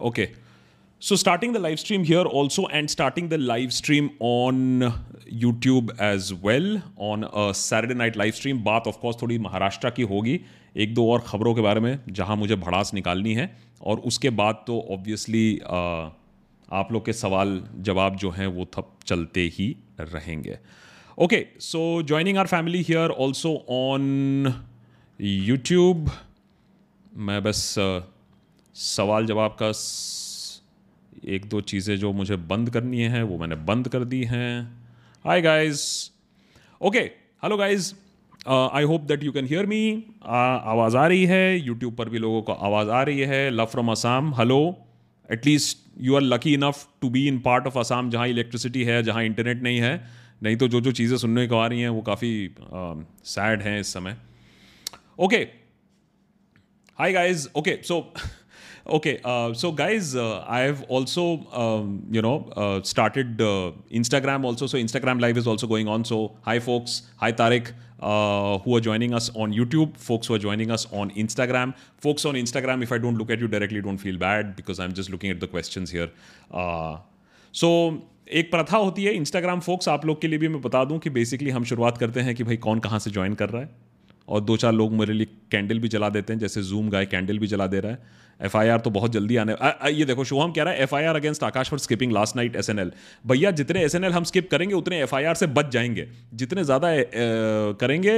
Okay. So starting the live stream here also and starting the live stream on YouTube as well on a Saturday night live stream. बात of course थोड़ी महाराष्ट्र की होगी, एक दो और खबरों के बारे में जहाँ मुझे भड़ास निकालनी है और उसके बाद तो obviously आप लोग के सवाल जवाब जो हैं वो थप चलते ही रहेंगे. Okay, so joining our family here also on YouTube. मैं बस सवाल जवाब का एक दो चीज़ें जो मुझे बंद करनी है वो मैंने बंद कर दी हैं. Hi guys, okay, hello guys, I hope that you can hear me. आवाज़ आ रही है, यूट्यूब पर भी लोगों को आवाज़ आ रही है. Love from Assam, hello. At least you are lucky enough to be in part of Assam जहाँ इलेक्ट्रिसिटी है, जहाँ इंटरनेट नहीं है, नहीं तो जो जो चीज़ें सुनने को आ रही हैं वो काफ़ी सैड हैं इस समय. Okay, hi guys, okay, so so guys, I have also, started Instagram also. So Instagram Live is also going on. So hi folks, hi Tariq, who are joining us on YouTube, folks who are joining us on Instagram. Folks on Instagram, if I don't look at you directly, don't feel bad because I'm just looking at the questions here. So एक प्रथा होती है Instagram folks, आप लोग के लिए भी मैं बता दूं कि basically हम शुरुआत करते हैं कि भाई कौन कहाँ से join कर रहा है. और दो चार लोग मेरे लिए कैंडल भी जला देते हैं, जैसे जूम गाय कैंडल भी जला दे रहा है. एफआईआर तो बहुत जल्दी आने ये देखो शुभम कह रहा है FIR against Akash for skipping last night SNL. भैया जितने एसएनएल हम स्किप करेंगे उतने एफआईआर से बच जाएंगे, जितने ज़्यादा करेंगे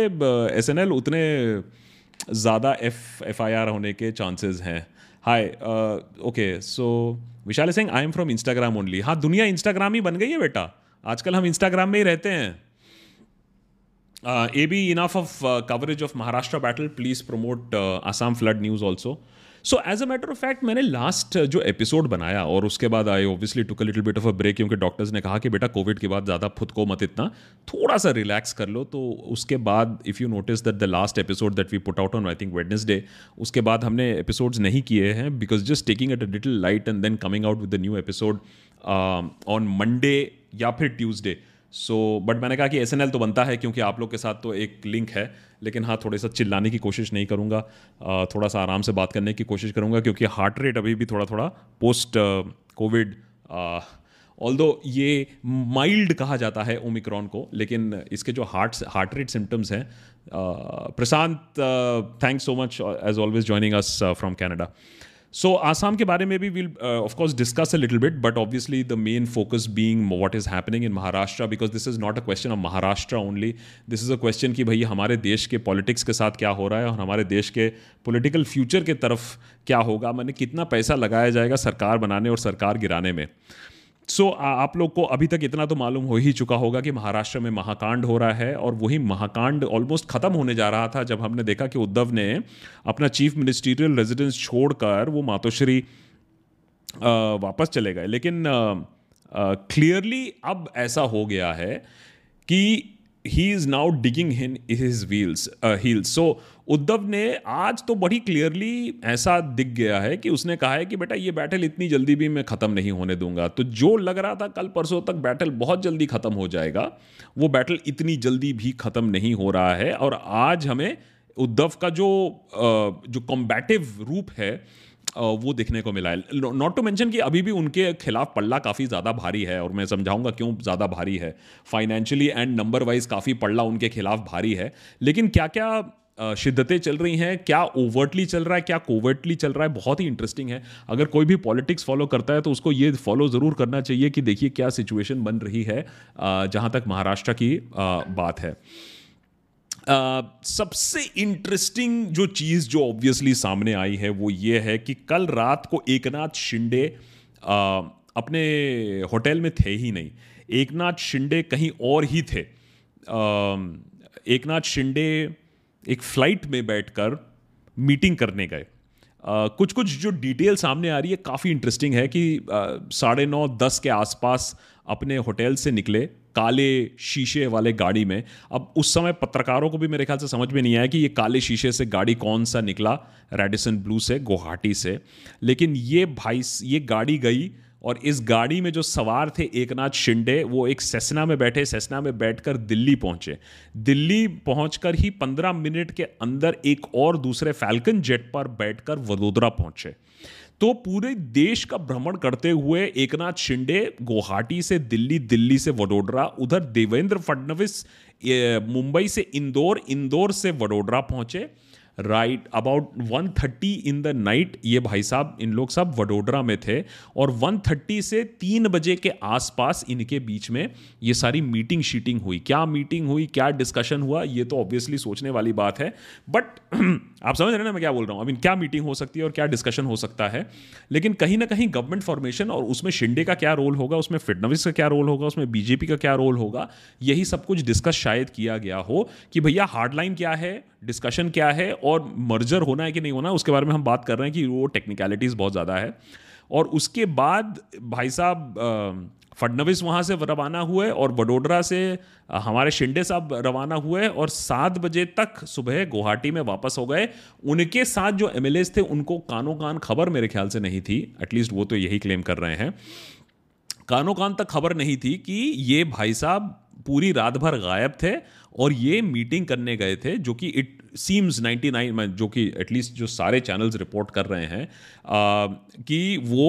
एसएनएल उतने ज़्यादा एफआईआर होने के चांसेस हैं. Hi, okay, so Vishal Singh, I am from Instagram only. हाँ, दुनिया इंस्टाग्राम ही बन गई है बेटा, आजकल हम इंस्टाग्राम में ही रहते हैं. AB, enough of coverage of Maharashtra battle. Please promote Assam flood news also. So as a matter of fact, मैंने last जो episode बनाया और उसके बाद I obviously took a little bit of a break क्योंकि doctors ने कहा कि बेटा COVID के बाद ज़्यादा खुद को मत इतना थोड़ा सा relax कर लो. तो उसके बाद if you notice that the last episode that we put out on I think Wednesday, उसके बाद हमने episodes नहीं किए हैं because just taking it a little light and then coming out with the new episode on Monday या फिर Tuesday. So but मैंने कहा कि एसएनएल तो बनता है क्योंकि आप लोग के साथ तो एक लिंक है, लेकिन हाँ थोड़े सा चिल्लाने की कोशिश नहीं करूँगा, थोड़ा सा आराम से बात करने की कोशिश करूँगा क्योंकि हार्ट रेट अभी भी थोड़ा थोड़ा पोस्ट कोविड, ऑल्दो ये माइल्ड कहा जाता है ओमिक्रॉन को, लेकिन इसके जो हार्ट रेट सिम्टम्स हैं. Prashant, thanks so much as always joining us from Canada. So Assam के बारे में भी we'll of course discuss a little bit, but obviously the main focus being what is happening in Maharashtra, because this is not a question of Maharashtra only. This is a question कि भाई हमारे देश के politics के साथ क्या हो रहा है और हमारे देश के पॉलिटिकल फ्यूचर के तरफ क्या होगा, मैंने कितना पैसा लगाया जाएगा सरकार बनाने और सरकार गिराने में. सो आप लोग को अभी तक इतना तो मालूम हो ही चुका होगा कि महाराष्ट्र में महाकांड हो रहा है और वही महाकांड ऑलमोस्ट ख़त्म होने जा रहा था जब हमने देखा कि उद्धव ने अपना चीफ मिनिस्टीरियल रेजिडेंस छोड़कर वो मातोश्री वापस चले गए. लेकिन क्लियरली अब ऐसा हो गया है कि he is now digging in his heels. So Uddhav ने आज तो बड़ी क्लियरली ऐसा दिख गया है कि उसने कहा है कि बेटा ये बैटल इतनी जल्दी भी मैं ख़त्म नहीं होने दूंगा. तो जो लग रहा था कल परसों तक बैटल बहुत जल्दी ख़त्म हो जाएगा, वो बैटल इतनी जल्दी भी ख़त्म नहीं हो रहा है. और आज हमें उद्धव का जो कॉम्बैटिव रूप है वो देखने को मिला है. नॉट टू मेंशन कि अभी भी उनके खिलाफ पल्ला काफ़ी ज़्यादा भारी है और मैं समझाऊंगा क्यों ज़्यादा भारी है. फाइनेंशियली एंड नंबर वाइज काफ़ी पल्ला उनके खिलाफ भारी है, लेकिन क्या क्या शिद्दतें चल रही हैं, क्या ओवर्टली चल रहा है, क्या कोवर्टली चल रहा है, बहुत ही इंटरेस्टिंग है. अगर कोई भी पॉलिटिक्स फॉलो करता है तो उसको ये फॉलो ज़रूर करना चाहिए कि देखिए क्या सिचुएशन बन रही है जहाँ तक महाराष्ट्र की बात है. सबसे इंटरेस्टिंग जो चीज़ जो ऑब्वियसली सामने आई है वो ये है कि कल रात को एकनाथ शिंदे अपने होटल में थे ही नहीं. एकनाथ शिंदे कहीं और ही थे. एकनाथ शिंदे एक फ्लाइट में बैठकर मीटिंग करने गए. कुछ कुछ जो डिटेल सामने आ रही है काफ़ी इंटरेस्टिंग है कि 9:30-10 के आसपास अपने होटल से निकले काले शीशे वाले गाड़ी में. अब उस समय पत्रकारों को भी मेरे ख्याल से समझ में नहीं आया कि ये काले शीशे से गाड़ी कौन सा निकला, रेडिसन ब्लू से, गुवाहाटी से. लेकिन ये गाड़ी गई और इस गाड़ी में जो सवार थे एकनाथ शिंदे, वो एक सेस्ना में बैठे, सेस्ना में बैठकर दिल्ली पहुंचे. दिल्ली पहुंचकर ही 15 मिनट के अंदर एक और दूसरे फैल्कन जेट पर बैठकर वडोदरा पहुंचे. तो पूरे देश का भ्रमण करते हुए एकनाथ शिंदे गुवाहाटी से दिल्ली, दिल्ली से वडोदरा, उधर देवेंद्र फडणवीस मुंबई से इंदौर, इंदौर से वडोदरा पहुंचे right about 1:30 in the night. ये भाई साहब इन लोग सब वडोदरा में थे और 1:30 से 3 बजे के आसपास इनके बीच में ये सारी मीटिंग शीटिंग हुई। क्या मीटिंग हुई, क्या डिस्कशन हुआ, ये तो ऑब्वियसली सोचने वाली बात है, बट आप समझ रहे हैं ना मैं क्या बोल रहा हूँ। आई मीन क्या मीटिंग हो सकती है और क्या डिस्कशन हो सकता है, लेकिन कहीं ना कहीं गवर्नमेंट फॉर्मेशन और उसमें शिंदे का क्या रोल होगा, उसमें फडणवीस का क्या रोल होगा, उसमें बीजेपी का क्या रोल होगा, यही सब कुछ डिस्कस शायद किया गया हो कि भैया हार्डलाइन क्या है, डिस्कशन क्या है और मर्जर होना है कि नहीं होना, उसके बारे में हम बात कर रहे हैं कि वो टेक्निकलिटीज़ बहुत ज़्यादा है। और उसके बाद भाई साहब फडणवीस वहाँ से रवाना हुए और वडोदरा से हमारे शिंदे साहब रवाना हुए और 7 बजे तक सुबह गुवाहाटी में वापस हो गए। उनके साथ जो एमएलएस थे उनको कानों कान खबर मेरे ख्याल से नहीं थी, एटलीस्ट वो तो यही क्लेम कर रहे हैं, कानों कान तक खबर नहीं थी कि ये भाई साहब पूरी रात भर गायब थे और ये मीटिंग करने गए थे, जो कि इट सीम्स 99 जो कि एटलीस्ट जो सारे चैनल्स रिपोर्ट कर रहे हैं कि वो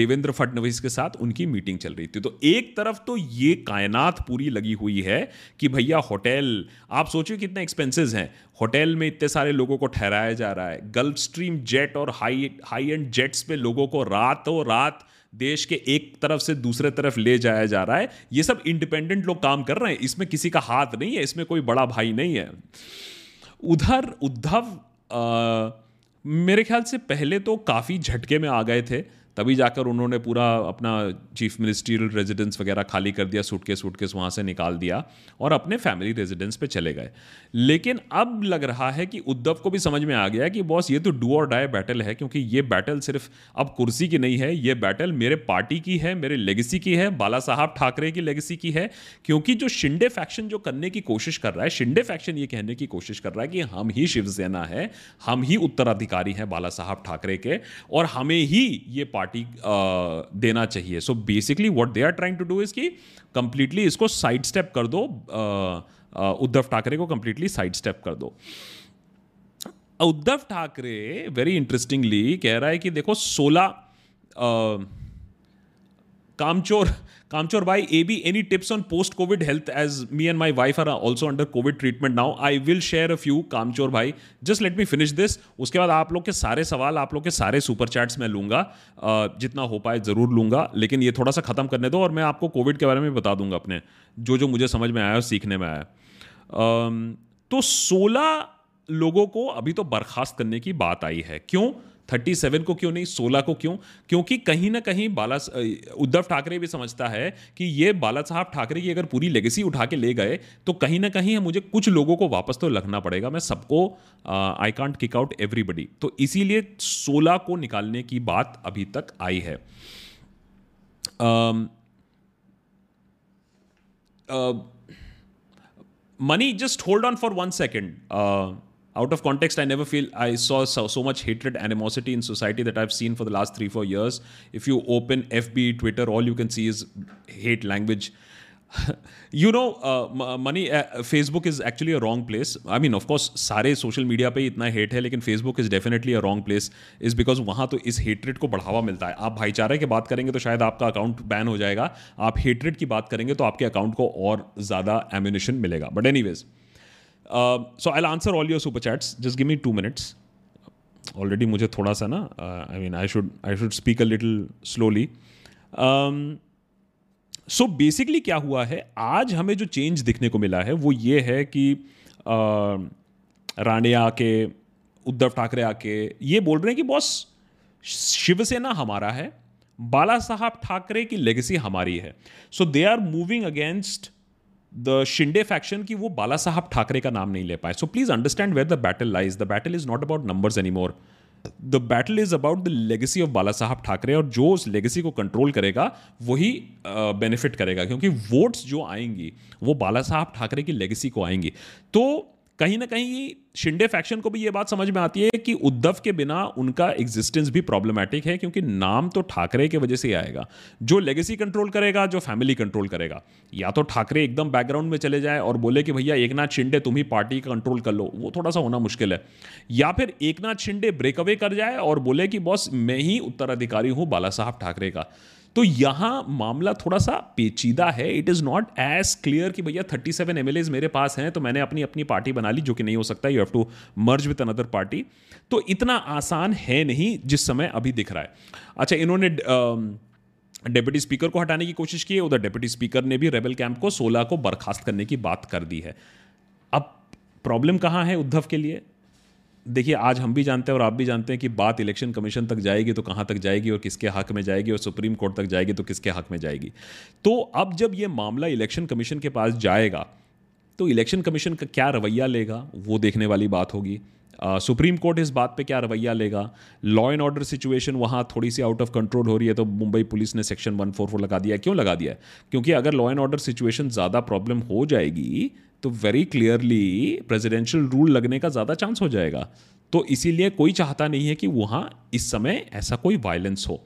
देवेंद्र फडणवीस के साथ उनकी मीटिंग चल रही थी। तो एक तरफ तो ये कायनात पूरी लगी हुई है कि भैया होटल, आप सोचिए कितने एक्सपेंसेस हैं, होटल में इतने सारे लोगों को ठहराया जा रहा है, गल्फ स्ट्रीम जेट और हाई एंड जेट्स पे लोगों को रातों रात देश के एक तरफ से दूसरे तरफ ले जाया जा रहा है। ये सब इंडिपेंडेंट लोग काम कर रहे हैं, इसमें किसी का हाथ नहीं है, इसमें कोई बड़ा भाई नहीं है। उधर उद्धव मेरे ख्याल से पहले तो काफ़ी झटके में आ गए थे, तभी जाकर उन्होंने पूरा अपना चीफ मिनिस्ट्रियल रेजिडेंस वगैरह खाली कर दिया, सूटकेस वहाँ से निकाल दिया और अपने फैमिली रेजिडेंस पे चले गए। लेकिन अब लग रहा है कि उद्धव को भी समझ में आ गया कि बॉस ये तो डू और डाई बैटल है, क्योंकि ये बैटल सिर्फ अब कुर्सी की नहीं है, ये बैटल मेरे पार्टी की है, मेरे लेगेसी की है, बाला साहब ठाकरे की लेगेसी की है। क्योंकि जो शिंदे फैक्शन जो करने की कोशिश कर रहा है, शिंदे फैक्शन ये कहने की कोशिश कर रहा है कि हम ही शिवसेना है, हम ही उत्तराधिकारी हैं बाला साहब ठाकरे के और हमें ही ये पार्टी देना चाहिए। So basically what they are trying to do is कि कंप्लीटली इसको साइड स्टेप कर दो, उद्धव ठाकरे को कंप्लीटली साइड स्टेप कर दो। उद्धव ठाकरे वेरी इंटरेस्टिंगली कह रहा है कि देखो 16 कामचोर भाई A B any tips on post Covid health as me and my wife are also under Covid treatment now I will share a few. कामचोर भाई just let me finish this, उसके बाद आप लोग के सारे सवाल, आप लोग के सारे सुपर चैट्स मैं लूंगा, जितना हो पाए जरूर लूंगा, लेकिन ये थोड़ा सा खत्म करने दो और मैं आपको कोविड के बारे में बता दूंगा अपने जो मुझे समझ में आया और सीखने में आया। तो 16 लोगों को अभी तो बर्खास्त करने की बात आई है, क्यों 37 को क्यों नहीं, 16 को क्यों? क्योंकि कहीं ना कहीं उद्धव ठाकरे भी समझता है कि ये बाला साहब ठाकरे की अगर पूरी लेगेसी उठा के ले गए तो कहीं ना कहीं मुझे कुछ लोगों को वापस तो लगना पड़ेगा, मैं सबको I can't kick out everybody. तो इसीलिए 16 को निकालने की बात अभी तक आई है। Mani just hold on for 1 second. Out of context, I never feel I saw so much hatred, animosity in society that I've seen for the last 3-4 years. If you open FB, Twitter, all you can see is hate language. You know, money, Facebook is actually a wrong place. I mean, of course, सारे social media पे इतना hate है, लेकिन Facebook is definitely a wrong place. Is because वहाँ तो इस hatred को बढ़ावा मिलता है। आप भाईचारे की बात करेंगे तो शायद आपका account ban हो जाएगा, आप hatred की बात करेंगे तो आपके account को और ज़्यादा ammunition मिलेगा। But anyways. So I'll answer all your super chats. Just give me 2 minutes. Already मुझे थोड़ा सा ना I mean I should speak a little slowly. So basically क्या हुआ है आज हमें जो change दिखने को मिला है वो ये है कि राणे आके उद्धव ठाकरे आके ये बोल रहे हैं कि बॉस शिवसेना हमारा है, बाला साहब ठाकरे की legacy हमारी है. So they are moving against the Shinde faction की वो बाला साहब ठाकरे का नाम नहीं ले पाए। So please understand where the battle lies. The battle is not about numbers any more, the battle is about the legacy of Bala Saheb Thackeray और जो उस लेगेसी को कंट्रोल करेगा वही बेनिफिट करेगा, क्योंकि वोट्स जो आएंगी वो बाला साहब ठाकरे की लेगेसी को आएंगी। तो कहीं ना कहीं शिंदे फैक्शन को भी ये बात समझ में आती है कि उद्धव के बिना उनका एग्जिस्टेंस भी प्रॉब्लमैटिक है, क्योंकि नाम तो ठाकरे के वजह से ही आएगा, जो लेगेसी कंट्रोल करेगा, जो फैमिली कंट्रोल करेगा। या तो ठाकरे एकदम बैकग्राउंड में चले जाए और बोले कि भैया एकनाथ शिंदे तुम ही पार्टी का कंट्रोल कर लो, वो थोड़ा सा होना मुश्किल है। या फिर एकनाथ शिंदे ब्रेक अवे कर जाए और बोले कि बॉस मैं ही उत्तराधिकारी हूँ बाला साहब ठाकरे का। तो यहाँ मामला थोड़ा सा पेचीदा है। It is not as clear कि भैया 37 MLAs मेरे पास हैं तो मैंने अपनी अपनी पार्टी बना ली, जो कि नहीं हो सकता। You have to merge with another party. तो इतना आसान है नहीं जिस समय अभी दिख रहा है। अच्छा, इन्होंने डेप्यूटी स्पीकर को हटाने की कोशिश की है, उधर डेप्यूटी स्पीकर ने भी रेबल कैंप को 16 को बर्खास्त करने की बात कर दी है। अब प्रॉब्लम कहाँ है उद्धव के लिए? देखिए, आज हम भी जानते हैं और आप भी जानते हैं कि बात इलेक्शन कमीशन तक जाएगी तो कहाँ तक जाएगी और किसके हक में जाएगी, और सुप्रीम कोर्ट तक जाएगी तो किसके हक में जाएगी। तो अब जब ये मामला इलेक्शन कमीशन के पास जाएगा तो इलेक्शन कमीशन का क्या रवैया लेगा वो देखने वाली बात होगी। सुप्रीम कोर्ट इस बात पे क्या रवैया लेगा। लॉ एंड ऑर्डर सिचुएशन वहाँ थोड़ी सी आउट ऑफ कंट्रोल हो रही है, तो मुंबई पुलिस ने सेक्शन 144 लगा दिया है। क्यों लगा दिया है? क्योंकि अगर लॉ एंड ऑर्डर सिचुएशन ज़्यादा प्रॉब्लम हो जाएगी तो वेरी क्लियरली प्रेसिडेंशियल रूल लगने का ज़्यादा चांस हो जाएगा। तो इसीलिए कोई चाहता नहीं है कि वहाँ इस समय ऐसा कोई वायलेंस हो।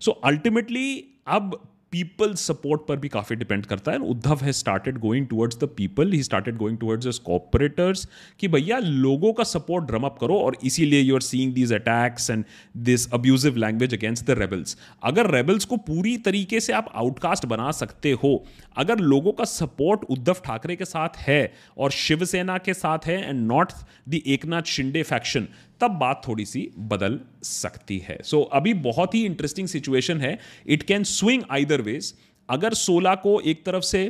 सो अल्टीमेटली अब पीपल सपोर्ट पर भी काफ़ी डिपेंड करता है। Uddhav has started going towards the people, he started going towards his corporators कि भैया लोगों का सपोर्ट ड्रम अप करो, और इसीलिए you are seeing these attacks and this abusive language against the rebels. अगर रेबल्स को पूरी तरीके से आप आउटकास्ट बना सकते हो, अगर लोगों का सपोर्ट उद्धव ठाकरे के साथ है और शिवसेना के साथ है and not the Eknath Shinde faction, तब बात थोड़ी सी बदल सकती है। सो अभी बहुत ही इंटरेस्टिंग सिचुएशन है। It can swing either ways. अगर 16 को एक तरफ से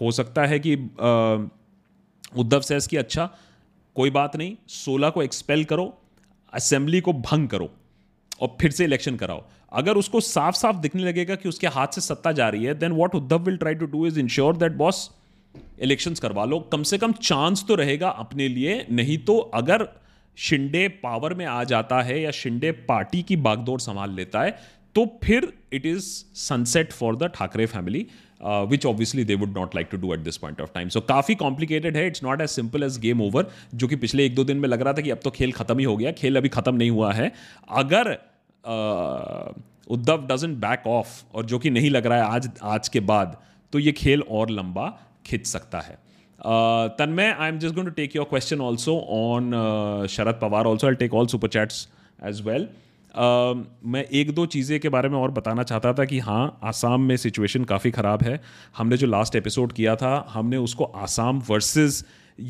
हो सकता है कि उद्धव सेस की अच्छा कोई बात नहीं, 16 को एक्सपेल करो, असेंबली को भंग करो और फिर से इलेक्शन कराओ। अगर उसको साफ साफ दिखने लगेगा कि उसके हाथ से सत्ता जा रही है, then what Uddhav will try to do is ensure that boss elections करवा लो, कम से कम चांस तो रहेगा अपने लिए। नहीं तो अगर शिंदे पावर में आ जाता है या शिंदे पार्टी की बागडोर संभाल लेता है तो फिर it is sunset for the Thackeray family, which obviously they would not like to do at this point of time. So काफी कॉम्प्लिकेटेड है। It's not as simple as game over, जो कि पिछले 1-2 दिन में लग रहा था कि अब तो खेल खत्म ही हो गया। खेल अभी खत्म नहीं हुआ है। अगर उद्धव डजंट बैक ऑफ, और जो कि नहीं लग रहा है आज के बाद, तो ये खेल और लंबा खिंच सकता है। Tanmay, I'm just going to take your question also on Sharad Pawar. Also, I'll take all super chats as well. मैं 1-2 चीज़ें के बारे में और बताना चाहता था कि हाँ, आसाम में सिचुएशन काफ़ी ख़राब है। हमने जो लास्ट एपिसोड किया था, हमने उसको आसाम वर्सेस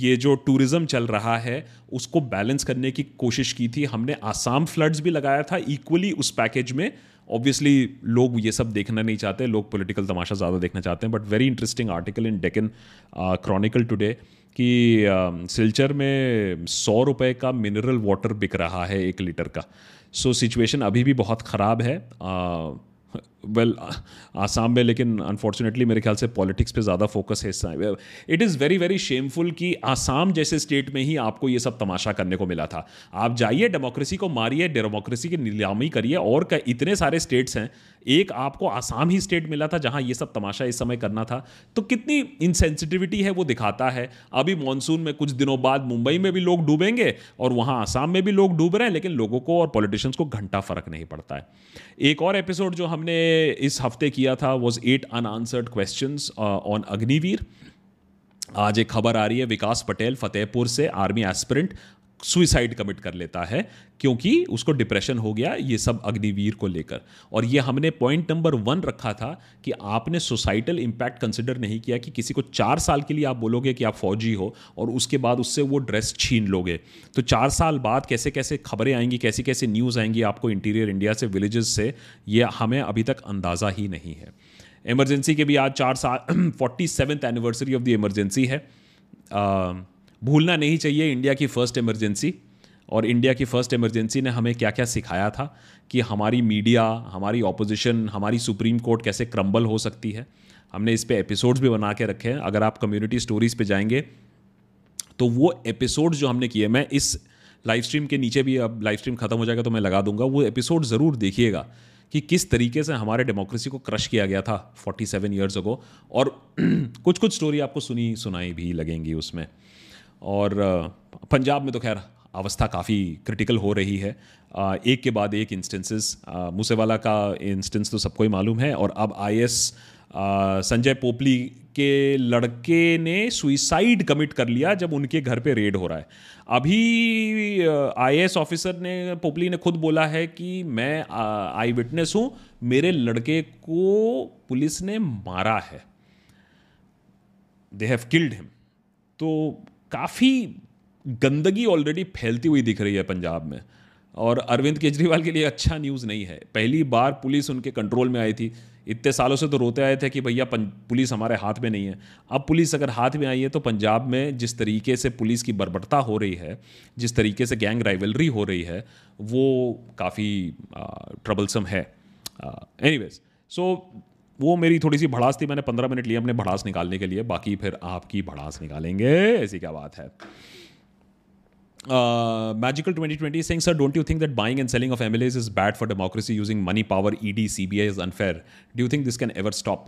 ये जो टूरिज़्म चल रहा है उसको बैलेंस करने की कोशिश की थी। हमने आसाम फ्लड्स भी लगाया था इक्वली उस पैकेज में। ऑब्वियसली लोग ये सब देखना नहीं चाहते, लोग पॉलिटिकल तमाशा ज़्यादा देखना चाहते हैं। But very interesting article in Deccan Chronicle today कि सिलचर में 100 रुपये का मिनरल वाटर बिक रहा है 1 लीटर का। सो सिचुएशन अभी भी बहुत ख़राब है आसाम में। लेकिन अनफॉर्चुनेटली मेरे ख्याल से पॉलिटिक्स पे ज़्यादा फोकस है। It is very very shameful कि आसाम जैसे स्टेट में ही आपको ये सब तमाशा करने को मिला था। आप जाइए, डेमोक्रेसी को मारिए, डेमोक्रेसी की नीलामी करिए। और इतने सारे स्टेट्स हैं, एक आपको आसाम ही स्टेट मिला था जहाँ ये सब तमाशा इस समय करना था। तो कितनी इनसेंसिटिविटी है वो दिखाता है। अभी मानसून में कुछ दिनों बाद मुंबई में भी लोग डूबेंगे और वहाँ आसाम में भी लोग डूब रहे हैं, लेकिन लोगों को और पॉलिटिशियंस को घंटा फर्क नहीं पड़ता है। एक और एपिसोड जो हमने इस हफ्ते किया था was 8 unanswered questions on Agniveer. आज एक खबर आ रही है, विकास पटेल फतेहपुर से आर्मी एस्पिरेंट सुइसाइड कमिट कर लेता है क्योंकि उसको डिप्रेशन हो गया ये सब अग्निवीर को लेकर। और ये हमने पॉइंट नंबर 1 रखा था कि आपने सोसाइटल इम्पैक्ट कंसिडर नहीं किया कि किसी को 4 साल के लिए आप बोलोगे कि आप फौजी हो और उसके बाद उससे वो ड्रेस छीन लोगे। तो 4 साल बाद कैसे कैसे खबरें आएंगी, कैसी कैसे न्यूज़ आएंगी आपको इंटीरियर इंडिया से, विलेजेस से, ये हमें अभी तक अंदाज़ा ही नहीं है। इमरजेंसी के भी आज 4 साल 47th anniversary of the emergency है। भूलना नहीं चाहिए इंडिया की फर्स्ट इमरजेंसी, और इंडिया की फर्स्ट इमरजेंसी ने हमें क्या क्या सिखाया था कि हमारी मीडिया, हमारी ऑपोजिशन, हमारी सुप्रीम कोर्ट कैसे क्रम्बल हो सकती है। हमने इस पे एपिसोड्स भी बना के रखे हैं। अगर आप कम्युनिटी स्टोरीज़ पे जाएंगे तो वो एपिसोड्स जो हमने किए, मैं इस लाइव स्ट्रीम के नीचे भी, अब लाइव स्ट्रीम ख़त्म हो जाएगा तो मैं लगा दूंगा, वो एपिसोड ज़रूर देखिएगा कि किस तरीके से हमारे डेमोक्रेसी को क्रश किया गया था 47 years ago। और कुछ स्टोरी आपको सुनाई भी लगेंगी उसमें। और पंजाब में तो खैर अवस्था काफ़ी क्रिटिकल हो रही है, एक के बाद एक इंस्टेंसेस, मूसेवाला का इंस्टेंस तो सबको ही मालूम है, और अब आईएएस संजय पोपली के लड़के ने सुइसाइड कमिट कर लिया जब उनके घर पे रेड हो रहा है। अभी आईएएस ऑफिसर ने, पोपली ने खुद बोला है कि मैं आई विटनेस हूँ, मेरे लड़के को पुलिस ने मारा है, दे हैव किल्ड हिम। तो काफ़ी गंदगी ऑलरेडी फैलती हुई दिख रही है पंजाब में, और अरविंद केजरीवाल के लिए अच्छा न्यूज़ नहीं है। पहली बार पुलिस उनके कंट्रोल में आई थी, इतने सालों से तो रोते आए थे कि भैया पुलिस हमारे हाथ में नहीं है, अब पुलिस अगर हाथ में आई है तो पंजाब में जिस तरीके से पुलिस की बर्बरता हो रही है, जिस तरीके से गैंग राइवलरी हो रही है, वो काफ़ी ट्रबलसम है। एनीवेज, सो वो मेरी थोड़ी सी भड़ास थी, मैंने 15 मिनट लिए अपने भड़ास निकालने के लिए, बाकी फिर आपकी भड़ास निकालेंगे, ऐसी क्या बात है। Magical 2020 saying, sir, don't you think that buying and selling of MLAs is bad for democracy? Using money, power, ED, CBI is unfair. Do you think this can ever stop?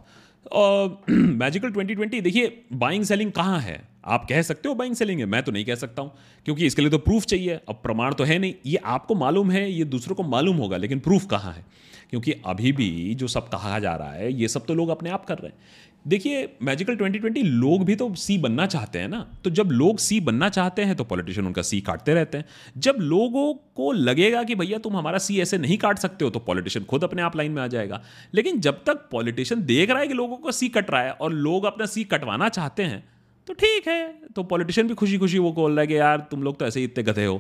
Magical 2020, देखिए buying selling कहाँ है? आप कह सकते हो buying selling है, मैं तो नहीं कह सकता हूँ, क्योंकि इसके लिए तो प्रूफ चाहिए। अब प्रमाण तो है नहीं, ये आपको मालूम है, ये दूसरों को मालूम होगा, लेकिन प्रूफ कहाँ है? क्योंकि अभी भी जो सब कहा जा रहा है, ये सब तो लोग अपने आप कर रहे हैं। देखिए मैजिकल 2020, लोग भी तो सी बनना चाहते हैं ना, तो जब लोग सी बनना चाहते हैं तो पॉलिटिशियन उनका सी काटते रहते हैं। जब लोगों को लगेगा कि भैया तुम हमारा सी ऐसे नहीं काट सकते हो, तो पॉलिटिशियन खुद अपने आप लाइन में आ जाएगा। लेकिन जब तक पॉलिटिशियन देख रहा है कि लोगों को सी कट रहा है और लोग अपना सी कटवाना चाहते हैं, तो ठीक है, तो पॉलिटिशियन भी खुशी खुशी वो बोल रहा है कि यार तुम लोग तो ऐसे ही इतने गधे हो,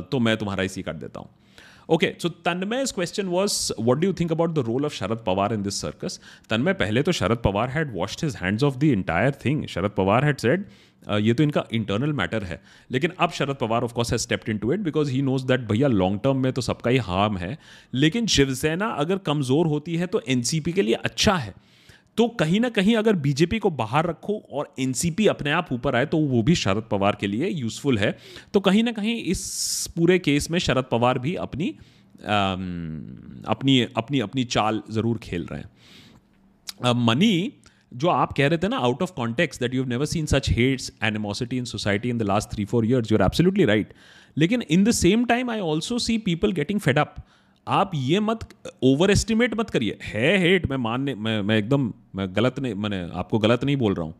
तो मैं तुम्हारा ही सी काट देता हूँ। Okay, so Tanmay's question was, what do you think about the role of Sharad Pawar in this circus? Tanmay, पहले तो Sharad Pawar had washed his hands of the entire thing. Sharad Pawar had said, ये तो इनका internal matter है. लेकिन अब Sharad Pawar of course has stepped into it because he knows that भैया long term में तो सबका ही harm है. लेकिन शिवसेना अगर कमज़ोर होती है तो NCP के लिए अच्छा है. तो कहीं ना कहीं अगर बीजेपी को बाहर रखो और एनसीपी अपने आप ऊपर आए तो वो भी शरद पवार के लिए यूज़फुल है। तो कहीं ना कहीं इस पूरे केस में शरद पवार भी अपनी चाल ज़रूर खेल रहे हैं। मनी, जो आप कह रहे थे ना out of context that you have never seen such hates animosity in society in the last 3-4 years, you are absolutely right. लेकिन in the same time I also see people getting fed up. आप ये मत over estimate मत करिए, है hate, मैं मानने मैं एकदम मैं गलत नहीं, मैंने आपको गलत नहीं बोल रहा हूँ,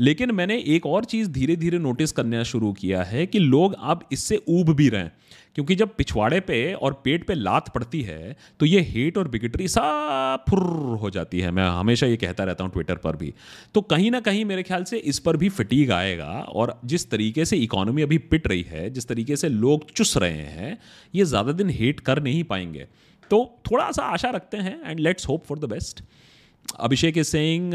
लेकिन मैंने एक और चीज़ धीरे धीरे नोटिस करना शुरू किया है कि लोग अब इससे ऊब भी रहे हैं, क्योंकि जब पिछवाड़े पे और पेट पे लात पड़ती है तो ये हेट और बिगटरी सब फुर हो जाती है। मैं हमेशा ये कहता रहता हूँ ट्विटर पर भी। तो कहीं ना कहीं मेरे ख्याल से इस पर भी फटीग आएगा, और जिस तरीके से इकोनॉमी अभी पिट रही है, जिस तरीके से लोग चुस रहे हैं, ये ज़्यादा दिन हेट कर नहीं पाएंगे। तो थोड़ा सा आशा रखते हैं and let's hope for the best. Abhishek is saying,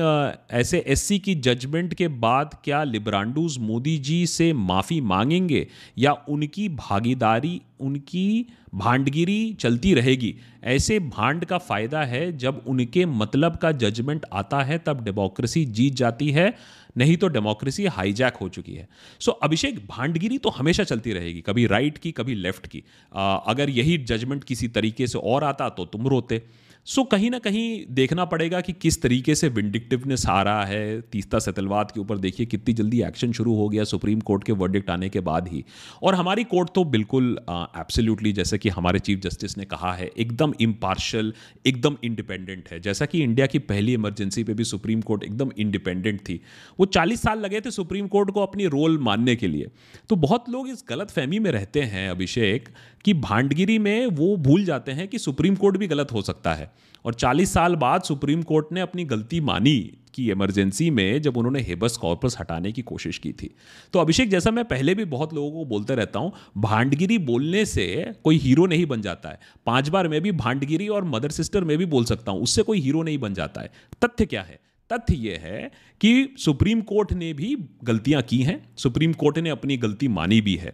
ऐसे एससी की जजमेंट के बाद क्या लिब्रांडूज मोदी जी से माफ़ी मांगेंगे या उनकी भागीदारी, उनकी भांडगिरी चलती रहेगी? ऐसे भांड का फ़ायदा है, जब उनके मतलब का जजमेंट आता है तब डेमोक्रेसी जीत जाती है, नहीं तो डेमोक्रेसी हाईजैक हो चुकी है। सो अभिषेक, भांडगिरी तो हमेशा चलती रहेगी, कभी राइट की कभी लेफ्ट की। अगर यही जजमेंट किसी तरीके से और आता तो तुम रोते। सो कहीं ना कहीं देखना पड़ेगा कि किस तरीके से विंडिक्टिवनेस आ रहा है। तीस्ता सेतलवाद के ऊपर देखिए कितनी जल्दी एक्शन शुरू हो गया सुप्रीम कोर्ट के वर्डिक्ट आने के बाद ही, और हमारी कोर्ट तो बिल्कुल एब्सोल्युटली, जैसे कि हमारे चीफ जस्टिस ने कहा है, एकदम इम्पार्शल, एकदम इंडिपेंडेंट है। जैसा कि इंडिया की पहली इमरजेंसी पे भी सुप्रीम कोर्ट एकदम इंडिपेंडेंट थी। वो 40 साल लगे थे सुप्रीम कोर्ट को अपनी रोल मानने के लिए। तो बहुत लोग इस गलतफहमी में रहते हैं अभिषेक कि भांडगिरी में वो भूल जाते हैं कि सुप्रीम कोर्ट भी गलत हो सकता है, और 40 साल बाद सुप्रीम कोर्ट ने अपनी गलती मानी कि इमरजेंसी में जब उन्होंने हेबस कॉर्पस हटाने की कोशिश की थी। तो अभिषेक, जैसा मैं पहले भी बहुत लोगों को बोलते रहता हूँ, भांडगिरी बोलने से कोई हीरो नहीं बन जाता है। 5 बार मैं भी भांडगिरी और मदर सिस्टर में भी बोल सकता हूँ, उससे कोई हीरो नहीं बन जाता है। तथ्य क्या है? तथ्य यह है कि सुप्रीम कोर्ट ने भी गलतियाँ की हैं, सुप्रीम कोर्ट ने अपनी गलती मानी भी है।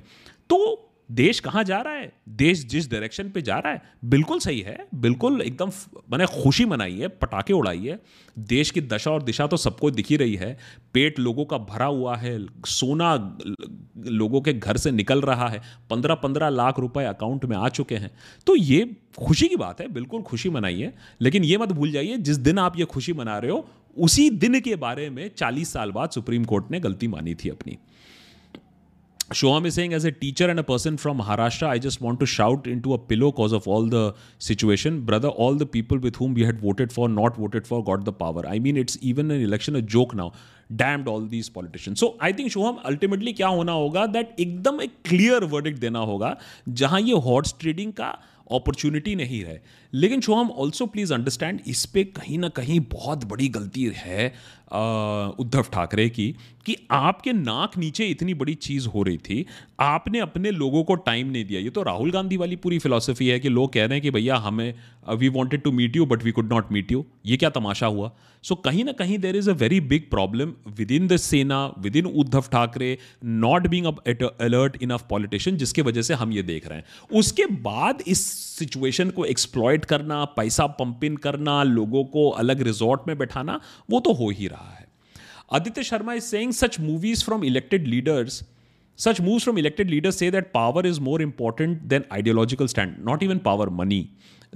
तो देश कहाँ जा रहा है, देश जिस डायरेक्शन पे जा रहा है बिल्कुल सही है, बिल्कुल एकदम मैंने खुशी मनाई है, पटाखे उड़ाई है। देश की दशा और दिशा तो सबको दिखी रही है। पेट लोगों का भरा हुआ है, सोना लोगों के घर से निकल रहा है, 15-15 लाख रुपए अकाउंट में आ चुके हैं। तो ये खुशी की बात है, बिल्कुल खुशी मनाइए, लेकिन ये मत भूल जाइए जिस दिन आप ये खुशी मना रहे हो उसी दिन के बारे में 40 साल बाद सुप्रीम कोर्ट ने गलती मानी थी अपनी। Shoham is saying, as a teacher and a person from Maharashtra, I just want to shout into a pillow cause of all the situation. Brother, all the people with whom we had voted for, not voted for, got the power. I mean, it's even an election a joke now. Damned all these politicians. So I think Shoham, ultimately क्या होना होगा, that एकदम एक clear verdict देना होगा, जहां ये horse trading का अपॉर्चुनिटी नहीं है. लेकिन शोहम ऑल्सो प्लीज़ अंडरस्टैंड, इस पर कहीं ना कहीं बहुत बड़ी गलती है उद्धव ठाकरे की कि आपके नाक नीचे इतनी बड़ी चीज़ हो रही थी, आपने अपने लोगों को टाइम नहीं दिया. ये तो राहुल गांधी वाली पूरी फिलॉसफी है कि लोग कह रहे हैं कि भैया हमें we wanted to meet you but we could not meet you. ये क्या तमाशा हुआ. सो कहीं ना कहीं there is a very big problem with in the Sena, with in Uddhav Thackeray not being alert enough politician, जिसके वजह से हम ये देख रहे हैं. उसके बाद इस सिचुएशन को एक्सप्लॉयट करना, पैसा पंप इन करना, लोगों को अलग रिजॉर्ट में बैठाना, वो तो हो ही रहा है. Aditya Sharma is saying such moves from elected leaders say that power is more important than ideological stand, not even power, money,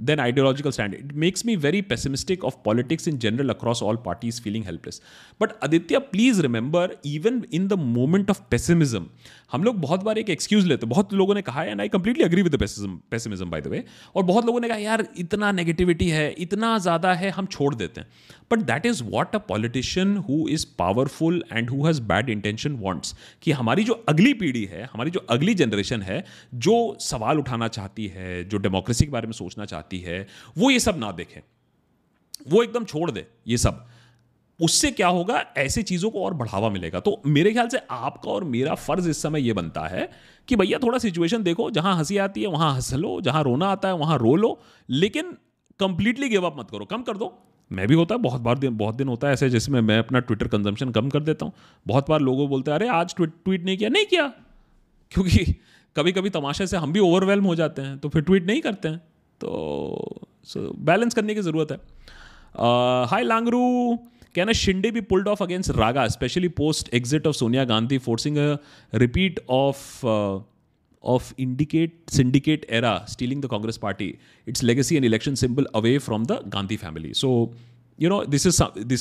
than ideological stand. It makes me very pessimistic of politics in general across all parties, feeling helpless. But Aditya, please remember, even in the moment of pessimism, हम लोग बहुत बार एक excuse लेते हैं. बहुत लोगों ने कहा है, and I completely agree with the pessimism by the way, और बहुत लोगों ने कहा यार इतना negativity है, इतना ज़्यादा है, हम छोड़ देते हैं. But that is what a politician who is powerful and who has bad intention wants, कि हमारी जो अगली पीढ़ी है, हमारी जो अगली जनरेशन है, जो सवाल उठाना चाहती है, जो डेमोक्रेसी के बारे में सोचना चाहती है, वो ये सब ना देखें, वो एकदम छोड़ दे ये सब. उससे क्या होगा, ऐसी चीज़ों को और बढ़ावा मिलेगा. तो मेरे ख्याल से आपका और मेरा फर्ज इस समय ये बनता है कि भैया थोड़ा सिचुएशन देखो, जहां हंसी आती है वहां हंस लो, जहां रोना आता है वहां रो लो, लेकिन कंप्लीटली गिव अप मत करो, कम कर दो. मैं भी होता है बहुत दिन होता है ऐसे, जैसे मैं अपना ट्विटर कंजम्पशन कम कर देता हूँ. बहुत बार लोगों बोलते हैं अरे आज ट्वीट नहीं किया, क्योंकि कभी कभी तमाशे से हम भी ओवरवेलम हो जाते हैं तो फिर ट्वीट नहीं करते हैं. तो बैलेंस करने की ज़रूरत है. Hi लांगरू, can Shinde be pulled off against RaGa, specially post exit of Sonia Gandhi, forcing a repeat of syndicate era, stealing the Congress party, its legacy and election symbol away from the Gandhi family. So, you know, this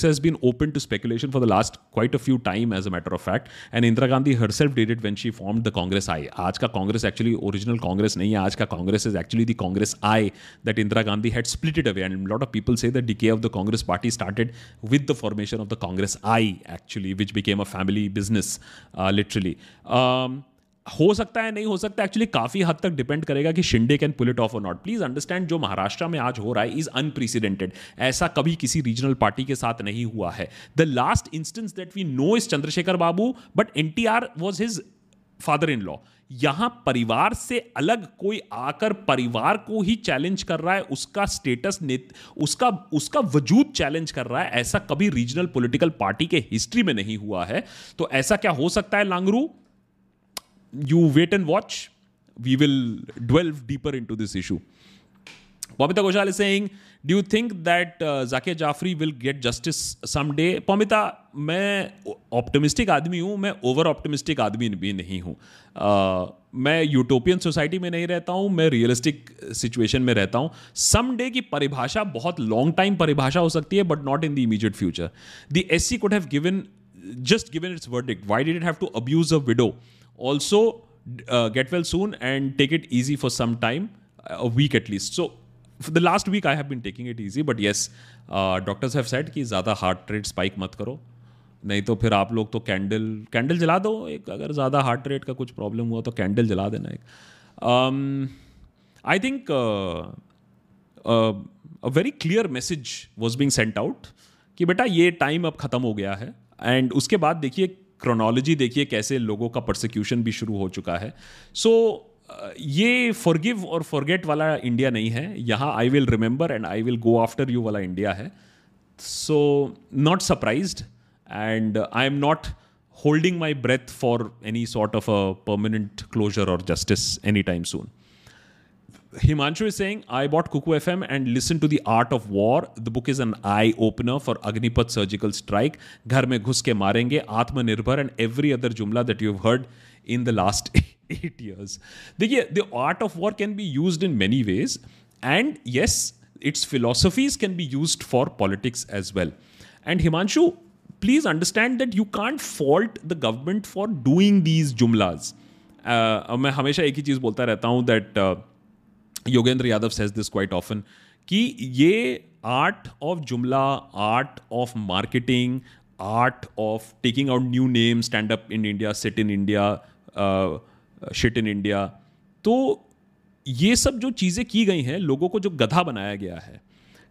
has been open to speculation for the last quite a few time as a matter of fact. And Indira Gandhi herself did it when she formed the Congress I. Aaj ka Congress actually original Congress nahi hai. Aaj ka Congress is actually the Congress I that Indira Gandhi had split it away. And a lot of people say the decay of the Congress party started with the formation of the Congress I actually, which became a family business literally. हो सकता है नहीं हो सकता, actually काफ़ी हद तक depend करेगा कि Shinde can pull it off और नॉट. प्लीज़ अंडरस्टैंड, जो महाराष्ट्र में आज हो रहा है इज़ अनप्रेसिडेंटेड. ऐसा कभी किसी रीजनल पार्टी के साथ नहीं हुआ है. The last instance that we know is Chandrashekhar Babu, but NTR was his father in law. यहाँ परिवार से अलग कोई आकर परिवार को ही चैलेंज कर रहा है, उसका स्टेटस, उसका वजूद चैलेंज कर रहा है, ऐसा कभी रीजनल पोलिटिकल पार्टी के हिस्ट्री में नहीं हुआ है. तो ऐसा क्या हो सकता है लांगरू, you wait and watch. We will delve deeper into this issue. Pamita Ghoshal is saying, do you think that Zakia Jafri will get justice someday? Pamita, मैं optimistic आदमी हूँ, मैं over optimistic आदमी भी नहीं हूँ. मैं यूटोपियन सोसाइटी में नहीं रहता हूँ, मैं रियलिस्टिक सिचुएशन में रहता हूँ. समडे की परिभाषा बहुत लॉन्ग टाइम परिभाषा हो सकती है, but not in the immediate future. The SC could have given its verdict. Why did it have to abuse a widow? Also, get well soon and take it easy for some time, a week at least. So, for the last week I have been taking it easy, but yes, doctors have said कि ज़्यादा heart rate spike मत करो, नहीं तो फिर आप लोग तो कैंडल जला दो एक, अगर ज़्यादा heart rate का कुछ problem हुआ तो कैंडल जला देना एक. I think a very clear message was being sent out कि बेटा ये time अब ख़त्म हो गया है. And उसके बाद देखिए क्रोनोलॉजी, देखिए कैसे लोगों का परसिक्यूशन भी शुरू हो चुका है. सो ये फॉरगिव और फॉरगेट वाला इंडिया नहीं है, यहाँ I will remember and I will go after you वाला इंडिया है. So not surprised and I am not holding my breath for any sort of a permanent closure और justice any time soon. Himanshu is saying, I bought Kuku FM and listened to The Art of War. The book is an eye-opener for Agnipath surgical strike. घर में घुस के मारेंगे, आत्मनिर्भर and every other jumla that you've heard in the last 8 years. देखिए, The Art of War can be used in many ways. And yes, its philosophies can be used for politics as well. And Himanshu, please understand that you can't fault the government for doing these jumlas. मैं हमेशा एक ही चीज़ बोलता रहता हूँ that Yogendra Yadav says this quite often कि ये art of jumla, art of marketing, art of taking out new name, stand up in India, sit in India, shit in India, तो ये सब जो चीज़ें की गई हैं, लोगों को जो गधा बनाया गया है,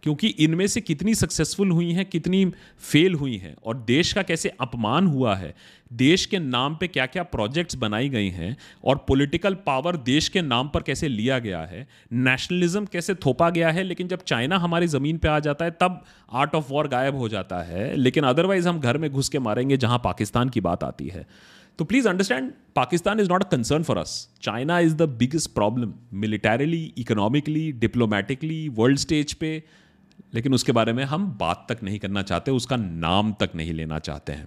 क्योंकि इनमें से कितनी सक्सेसफुल हुई हैं, कितनी फेल हुई हैं, और देश का कैसे अपमान हुआ है, देश के नाम पे क्या क्या प्रोजेक्ट्स बनाई गई हैं, और पॉलिटिकल पावर देश के नाम पर कैसे लिया गया है, नेशनलिज्म कैसे थोपा गया है, लेकिन जब चाइना हमारी ज़मीन पे आ जाता है तब आर्ट ऑफ वॉर गायब हो जाता है, लेकिन अदरवाइज़ हम घर में घुस के मारेंगे जहाँ पाकिस्तान की बात आती है. तो please understand, Pakistan is not a concern for us. China is the biggest problem militarily, economically, diplomatically, world stage पे, लेकिन उसके बारे में हम बात तक नहीं करना चाहते, उसका नाम तक नहीं लेना चाहते हैं.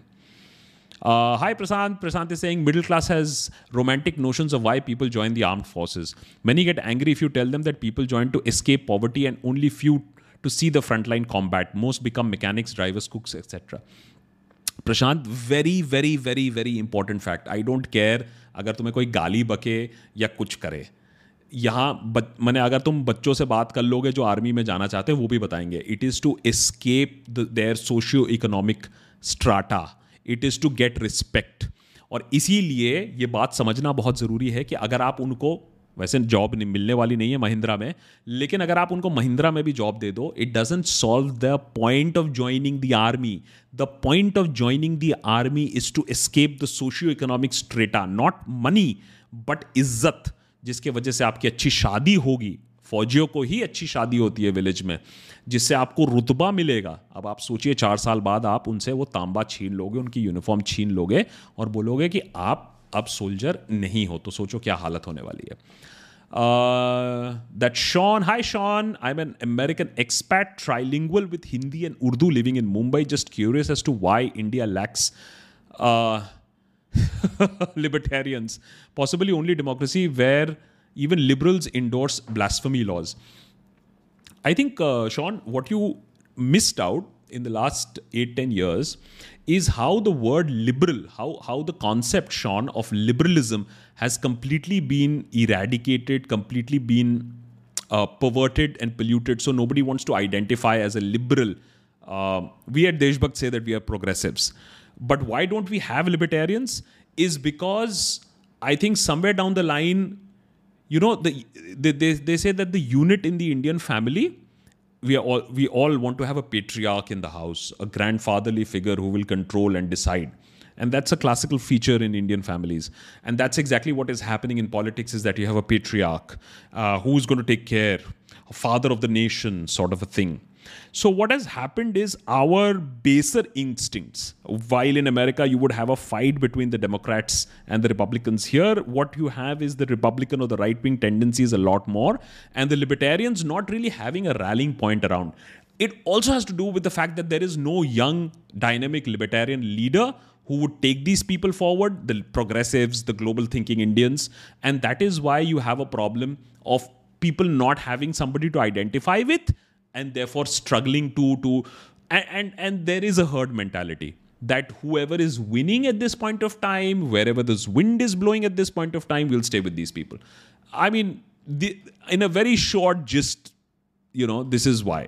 Hi Prasant. Prasant is saying middle class has romantic notions of why people join the armed forces. Many get angry if you tell them that people join to escape poverty and only few to see the frontline combat. Most become mechanics, drivers, cooks, etc. Prashant, very, very, very, very important fact. I don't care अगर तुम्हें कोई गाली बके या कुछ करे. यहाँ मैंने अगर तुम बच्चों से बात कर लोगे जो आर्मी में जाना चाहते हैं वो भी बताएंगे. It is to escape their socio-economic strata. It is to get respect. और इसीलिए ये बात समझना बहुत ज़रूरी है कि अगर आप उनको, वैसे जॉब मिलने वाली नहीं है महिंद्रा में, लेकिन अगर आप उनको महिंद्रा में भी जॉब दे दो, it doesn't solve the point of joining the army. The point of joining the army is to escape the socio economic strata, not money but इज्जत, जिसके वजह से आपकी अच्छी शादी होगी. फौजियों को ही अच्छी शादी होती है विलेज में, जिससे आपको रुतबा मिलेगा. अब आप सोचिए 4 साल बाद आप उनसे वो तांबा छीन लोगे, उनकी यूनिफॉर्म छीन लोगे और बोलोगे कि आप अब सोल्जर नहीं हो, तो सोचो क्या हालत होने वाली है. That Sean, hi Sean, I'm an American expat, trilingual with Hindi and Urdu, living in Mumbai. Just curious as to why India lacks libertarians. Possibly only democracy where even liberals endorse blasphemy laws. I think, Sean, what you missed out in the last 8-10 years is how the word liberal, how the concept, Sean, of liberalism has completely been eradicated, completely been perverted and polluted. So nobody wants to identify as a liberal. We at Deshbhakt say that we are progressives. But why don't we have libertarians is because I think somewhere down the line, you know, they say that the unit in the Indian family, we all want to have a patriarch in the house, a grandfatherly figure who will control and decide. And that's a classical feature in Indian families. And that's exactly what is happening in politics, is that you have a patriarch who's going to take care, a father of the nation sort of a thing. So what has happened is our baser instincts, while in America you would have a fight between the Democrats and the Republicans, here what you have is the Republican or the right-wing tendencies a lot more, and the libertarians not really having a rallying point around. It also has to do with the fact that there is no young, dynamic libertarian leader who would take these people forward, the progressives, the global thinking Indians, and that is why you have a problem of people not having somebody to identify with, and therefore struggling and there is a herd mentality that whoever is winning at this point of time, wherever this wind is blowing at this point of time, will stay with these people. I mean, in a very short gist, you know, this is why.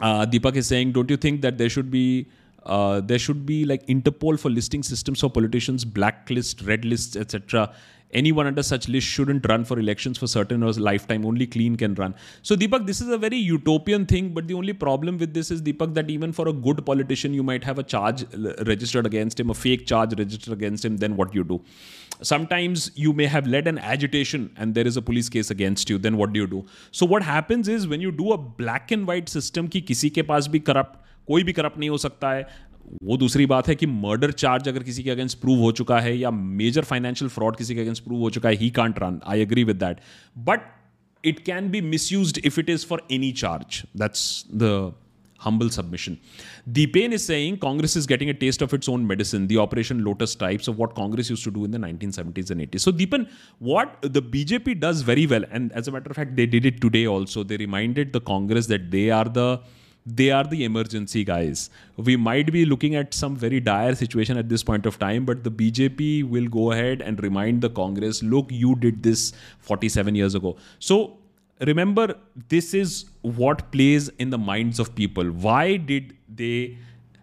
Deepak is saying, don't you think that there should be like Interpol for listing systems for politicians, blacklist, red lists, etc. Anyone under such list shouldn't run for elections for certain or lifetime. Only clean can run. So Deepak, this is a very utopian thing. But the only problem with this is, Deepak, that even for a good politician, you might have a charge registered against him, a fake charge registered against him. Then what do you do? Sometimes you may have led an agitation and there is a police case against you. Then what do you do? So what happens is, when you do a black and white system, कि किसी के पास भी corrupt, कोई भी corrupt नहीं हो सकता है. वो दूसरी बात है कि मर्डर चार्ज अगर किसी के अगेंस्ट प्रूव हो चुका है या मेजर फाइनेंशियल फ्रॉड किसी के अगेंस्ट प्रूव हो चुका है, he can't run. I agree with that, but it can be misused if it is for any charge. That's the humble submission. Deepen is saying Congress is getting a taste of its own medicine, the Operation Lotus types of what Congress used to do in the 1970s and 80s. So Deepen, what the BJP does very well, and as a matter of fact, they did it today also. They reminded the Congress that they are the they are the emergency guys. We might be looking at some very dire situation at this point of time, but the BJP will go ahead and remind the Congress, look, you did this 47 years ago. So remember, this is what plays in the minds of people. Why did they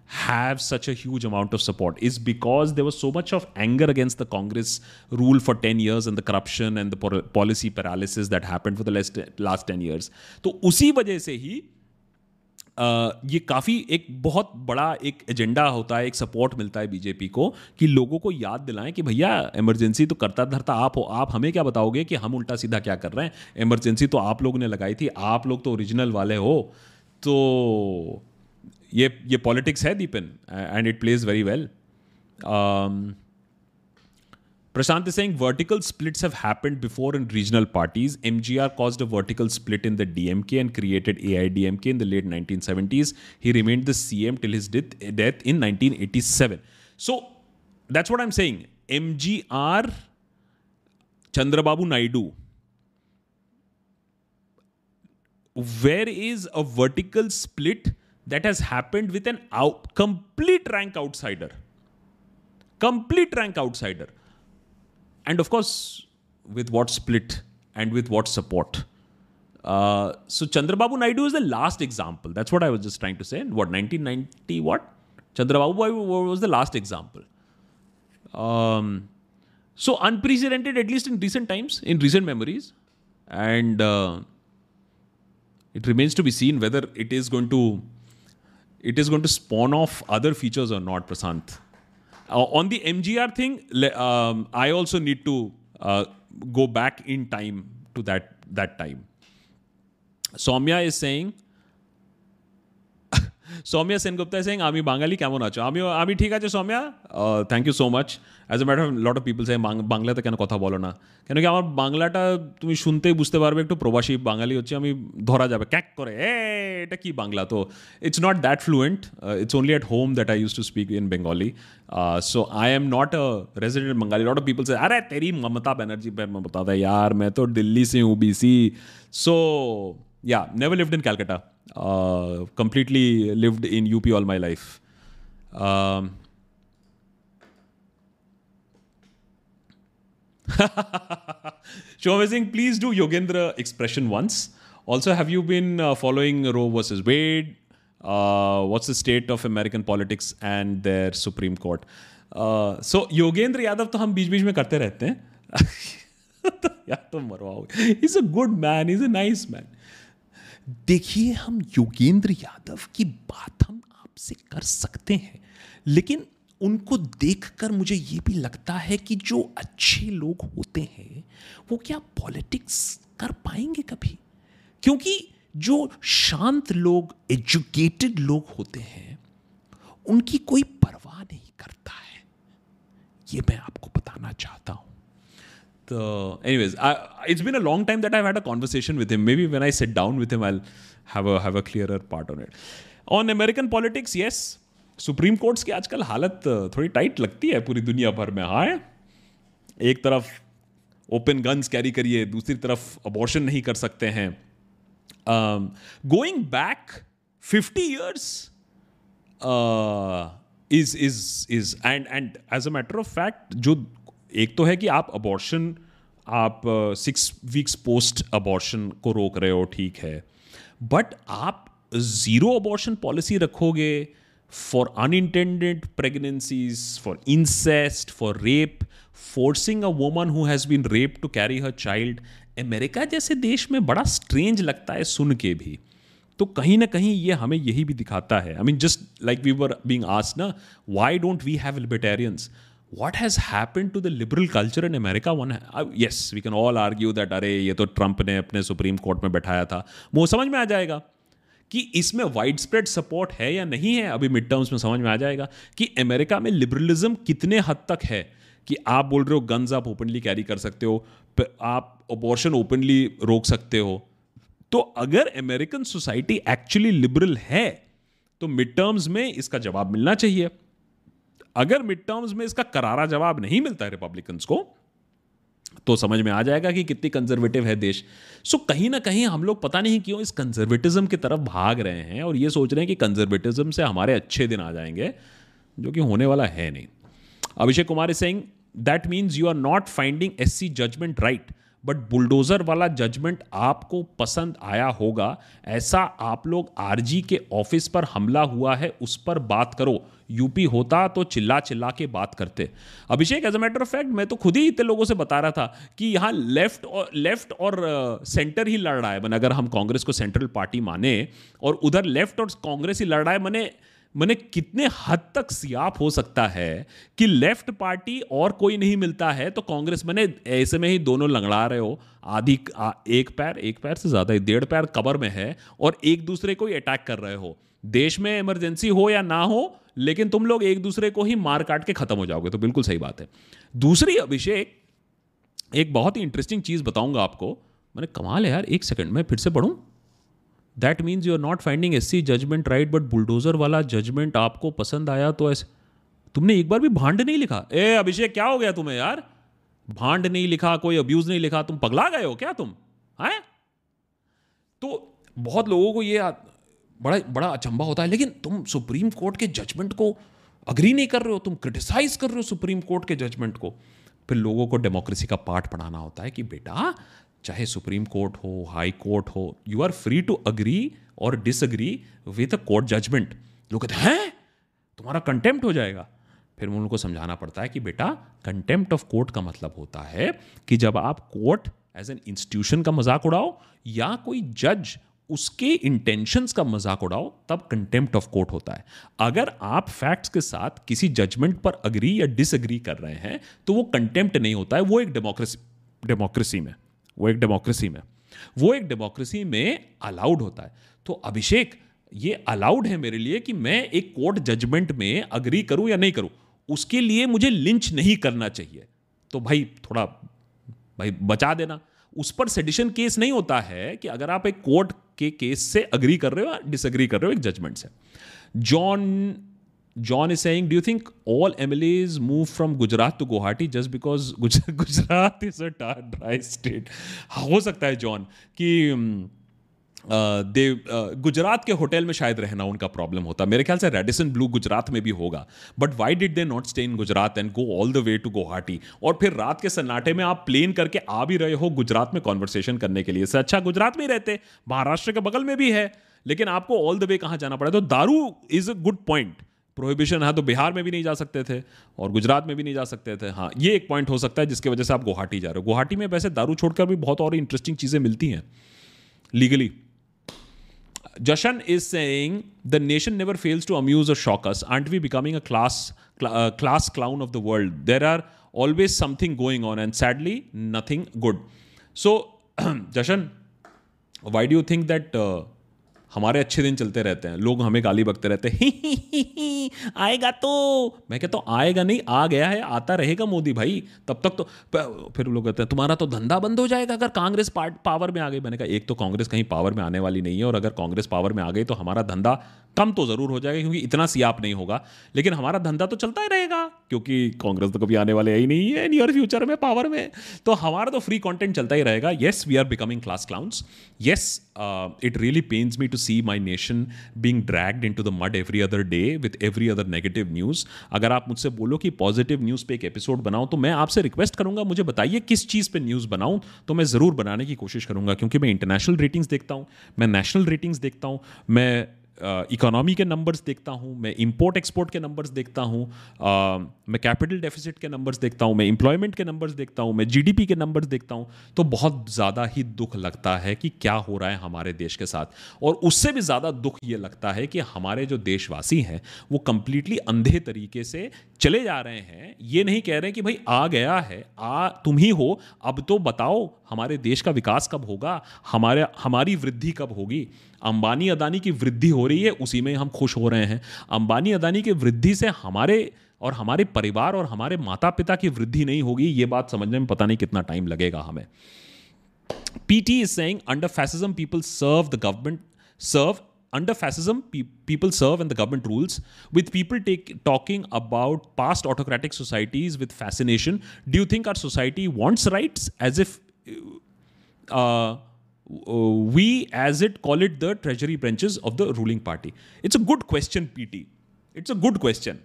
have such a huge amount of support? Is because there was so much of anger against the Congress rule for 10 years and the corruption and the policy paralysis that happened for the last 10 years. तो उसी वजह से ही ये काफ़ी एक बहुत बड़ा एक एजेंडा होता है, एक सपोर्ट मिलता है बीजेपी को कि लोगों को याद दिलाएं कि भैया इमरजेंसी तो करता धरता आप हो, आप हमें क्या बताओगे कि हम उल्टा सीधा क्या कर रहे हैं, इमरजेंसी तो आप लोगों ने लगाई थी, आप लोग तो ओरिजिनल वाले हो. तो ये पॉलिटिक्स है Deepan, and it plays very well. Prashant is saying vertical splits have happened before in regional parties. MGR caused a vertical split in the DMK and created AIDMK in the late 1970s. He remained the CM till his death in 1987. So that's what I'm saying. MGR, Chandrababu Naidu. Where is a vertical split that has happened with an complete rank outsider? Complete rank outsider. And of course, with what split and with what support. So Chandrababu Naidu is the last example. That's what I was just trying to say. What, 1990 what? Chandrababu was the last example. So unprecedented, at least in recent times, in recent memories. And it remains to be seen whether it is going to spawn off other features or not, Prashant. On the MGR thing, I also need to go back in time to that time. Soumya is saying, Soumya Sengupta is saying, Ami Bangali kemon acho. Ami thik ache Soumya. Thank you so much. As a matter of fact, a lot of people say Bangla te keno kotha bolo na. Keno ki amar Bangla ta tumi shunte bujhte parbe ektu probashi Bangali hocche ami dhora jabe kak kore. Hey, eta ki Bangla to. It's not that fluent. It's only at home that I used to speak in Bengali. So I am not a resident Bengali. A lot of people say, "Arey teri Mamata Banerjee pe main bata tha yaar, main to Delhi se hu BC." So yeah, never lived in Calcutta. Completely lived in UP all my life. Shom is saying, please do Yogendra expression once. Also, have you been following Roe versus Wade? What's the state of American politics and their Supreme Court? So Yogendra Yadav to hum beech-beech mein karte rehte hain. Yaar to marwaoge. He's a good man. He's a nice man. देखिए हम योगेंद्र यादव की बात हम आपसे कर सकते हैं, लेकिन उनको देखकर मुझे ये भी लगता है कि जो अच्छे लोग होते हैं वो क्या पॉलिटिक्स कर पाएंगे कभी, क्योंकि जो शांत लोग, एजुकेटेड लोग होते हैं उनकी कोई परवाह नहीं करता है, ये मैं आपको बताना चाहता हूँ. Anyways, it's been a long time that I've had a conversation with him. Maybe when I sit down with him, I'll have a clearer part on it. On American politics, yes, Supreme Courts की आजकल हालत थोड़ी tight लगती है पूरी दुनिया भर में. हाँ, एक तरफ open guns carry करिए, दूसरी तरफ abortion नहीं कर सकते हैं. Going back 50 years is and as a matter of fact, जो एक तो है कि आप 6 weeks पोस्ट अबॉर्शन को रोक रहे हो, ठीक है, बट आप जीरो अबॉर्शन पॉलिसी रखोगे for unintended pregnancies, for incest, for rape, forcing a woman who has been rape to carry her child. America जैसे देश में बड़ा स्ट्रेंज लगता है सुन के भी. तो कहीं ना कहीं ये हमें यही भी दिखाता है. I mean, just like we were being asked ना, why don't we have libertarians? What has happened to the liberal culture in America? Yes, we can all argue that अरे ये तो ट्रंप ने अपने सुप्रीम कोर्ट में बैठाया था. वो समझ में आ जाएगा कि इसमें वाइड स्प्रेड सपोर्ट है या नहीं है. अभी मिड टर्म्स में समझ में आ जाएगा कि अमेरिका में लिबरलिज्म कितने हद तक है, कि आप बोल रहे हो गन्स आप ओपनली कैरी कर सकते हो, आप अबॉर्शन ओपनली रोक सकते हो. तो अगर अमेरिकन सोसाइटी एक्चुअली लिबरल है तो मिड टर्म्स में इसका जवाब मिलना चाहिए. अगर मिड टर्म्स में इसका करारा जवाब नहीं मिलता है रिपब्लिकन्स को, तो समझ में आ जाएगा कि कितनी कंजर्वेटिव है देश। सो कहीं ना कहीं हम लोग पता नहीं क्यों इस कंजर्वेटिज्म की तरफ भाग रहे हैं और ये सोच रहे हैं कि कंजर्वेटिज्म से हमारे अच्छे दिन आ जाएंगे, जो कि होने वाला है नहीं। Abhishek Kumar Singh, that means you are not finding SC judgement right, but bulldozer वाला जजमेंट आपको पसंद आया होगा। ऐसा आप लोग आरजी के ऑफिस पर हमला हुआ है उस पर बात करो, यूपी होता तो चिल्ला चिल्ला के बात करते। Abhishek, as a matter of fact मैं तो खुद ही इतने लोगों से बता रहा था कि यहाँ लेफ्ट और सेंटर ही लड़ रहा है। मैंने अगर हम कांग्रेस को सेंट्रल पार्टी माने और उधर लेफ्ट और कांग्रेस ही लड़ रहा है, मैंने कितने हद तक सियाप हो सकता है कि लेफ्ट पार्टी और कोई नहीं मिलता है तो कांग्रेस, मैंने ऐसे में ही दोनों लंगड़ा रहे हो, आधी एक पैर से ज़्यादा ही डेढ़ पैर कबर में है और एक दूसरे को ही अटैक कर रहे हो। देश में इमरजेंसी हो या ना हो, लेकिन तुम लोग एक दूसरे को ही मार काट के ख़त्म हो जाओगे। तो बिल्कुल सही बात है। दूसरी अभिषेक, एक बहुत ही इंटरेस्टिंग चीज़ बताऊँगा आपको। मैंने कमाल है यार, एक सेकेंड मैं फिर से पढ़ूँ। That means you are not finding SC judgment right, but bulldozer वाला judgment आपको पसंद आया तो ऐसे। तुमने एक बार भी भांड नहीं लिखा। ए अभिषेक, क्या हो गया तुम्हें यार? भांड नहीं लिखा, कोई अब्यूज नहीं लिखा, तुम पगला गए हो क्या तुम? हैं? तो बहुत लोगों को ये बड़ा अचंभा होता है, लेकिन तुम सुप्रीम कोर्ट के जजमेंट को अग्री नहीं कर रहे हो, तुम क्रिटिसाइज कर रहे हो सुप्रीम कोर्ट के जजमेंट को। फिर लोगों को डेमोक्रेसी का पाठ पढ़ाना होता है कि बेटा, चाहे सुप्रीम कोर्ट हो, हाई कोर्ट हो, you are free to agree और disagree with a court judgement. लोग कहते हैं तुम्हारा कंटेम्प्ट हो जाएगा। फिर उनको समझाना पड़ता है कि बेटा, कंटेम्प्ट ऑफ कोर्ट का मतलब होता है कि जब आप कोर्ट एज एन इंस्टीट्यूशन का मजाक उड़ाओ या कोई जज उसके इंटेंशंस का मजाक उड़ाओ, तब कंटेम्प्ट ऑफ कोर्ट होता है। अगर आप फैक्ट्स के साथ किसी जजमेंट पर अग्री या डिसअग्री कर रहे हैं तो वो कंटेम्प्ट नहीं होता है। वो एक डेमोक्रेसी में अलाउड होता है। तो अभिषेक, ये अलाउड है मेरे लिए कि मैं एक कोर्ट जजमेंट में अग्री करूं या नहीं करूं, उसके लिए मुझे लिंच नहीं करना चाहिए। तो भाई थोड़ा भाई बचा देना। उस पर सेडिशन केस नहीं होता है कि अगर आप एक कोर्ट के केस से अग्री कर रहे हो या डिसअग्री कर रहे हो एक जजमेंट से। John is saying, do you think all MLAs move from Gujarat to Guwahati just because Gujarat is a dry state? हो सकता है जॉन कि गुजरात के होटल में शायद रहना उनका प्रॉब्लम होता। मेरे ख्याल से रेडिसन ब्लू गुजरात में भी होगा, but why did they not stay in Gujarat and go all the way to Guwahati? और फिर रात के सन्नाटे में आप प्लेन करके आ भी रहे हो गुजरात में कॉन्वर्सेशन करने के लिए, इससे अच्छा गुजरात में ही रहते, महाराष्ट्र के बगल में भी है, लेकिन आपको ऑल द वे कहाँ जाना पड़ा? तो दारू is a good point. Prohibition है तो बिहार में भी नहीं जा सकते थे और गुजरात में भी नहीं जा सकते थे। हाँ, ये एक पॉइंट हो सकता है जिसकी वजह से आप गुवाहाटी जा रहे हो। गुवाहाटी में वैसे दारू छोड़कर भी बहुत और इंटरेस्टिंग चीज़ें मिलती हैं legally. Jashan is saying, the nation never fails to amuse और shock us, aren't we becoming a class clown of the world, there are always something going on and sadly nothing good. So Jashan, why do you think that हमारे अच्छे दिन चलते रहते हैं, लोग हमें गाली बकते रहते हैं? आएगा तो मैं कहता हूँ आएगा नहीं, आ गया है, आता रहेगा मोदी भाई तब तक। तो फिर लोग कहते हैं तुम्हारा तो धंधा बंद हो जाएगा अगर कांग्रेस पावर में आ गई। मैंने कहा, एक तो कांग्रेस कहीं पावर में आने वाली नहीं है, और अगर कांग्रेस पावर में आ गई तो हमारा धंधा कम तो ज़रूर हो जाएगा, क्योंकि इतना सियाप नहीं होगा, लेकिन हमारा धंधा तो चलता ही रहेगा, क्योंकि कांग्रेस तो कभी आने वाले ही नहीं है नियर फ्यूचर में पावर में, तो हमारा तो फ्री कंटेंट चलता ही रहेगा। Yes, we are becoming class clowns. Yes, it really pains me to see my nation being dragged into the mud every other day with every other negative news. अगर आप मुझसे बोलो कि पॉजिटिव न्यूज़ पे एक एपिसोड बनाओ, तो मैं आपसे रिक्वेस्ट करूंगा मुझे बताइए किस चीज़ पे न्यूज़ बनाऊँ, तो मैं ज़रूर बनाने की कोशिश करूंगा, क्योंकि मैं इंटरनेशनल रेटिंग्स देखता हूँ, मैं नेशनल रेटिंग्स देखता हूँ, मैं इकोनॉमी के नंबर्स देखता हूँ, मैं इंपोर्ट एक्सपोर्ट के नंबर्स देखता हूँ, मैं कैपिटल डेफिसिट के नंबर्स देखता हूँ, मैं एम्प्लॉयमेंट के नंबर्स देखता हूँ, मैं जीडीपी के नंबर्स देखता हूँ, तो बहुत ज़्यादा ही दुख लगता है कि क्या हो रहा है हमारे देश के साथ। और उससे भी ज़्यादा दुख ये लगता है कि हमारे जो देशवासी हैं वो कम्प्लीटली अंधे तरीके से चले जा रहे हैं। ये नहीं कह रहे कि भाई आ गया है, तुम ही हो, अब तो बताओ हमारे देश का विकास कब होगा, हमारी वृद्धि कब होगी। अंबानी अदानी की वृद्धि हो रही है, उसी में हम खुश हो रहे हैं। अंबानी अदानी की वृद्धि से हमारे परिवार और हमारे माता पिता की वृद्धि नहीं होगी, ये बात समझने में पता नहीं कितना टाइम लगेगा हमें। PT is saying, under fascism people serve the government, serve under fascism, people serve and the government rules, with people talking about past autocratic societies with fascination. Do you think our society wants rights, as if we as it call it the treasury branches of the ruling party? It's a good question, PT. It's a good question.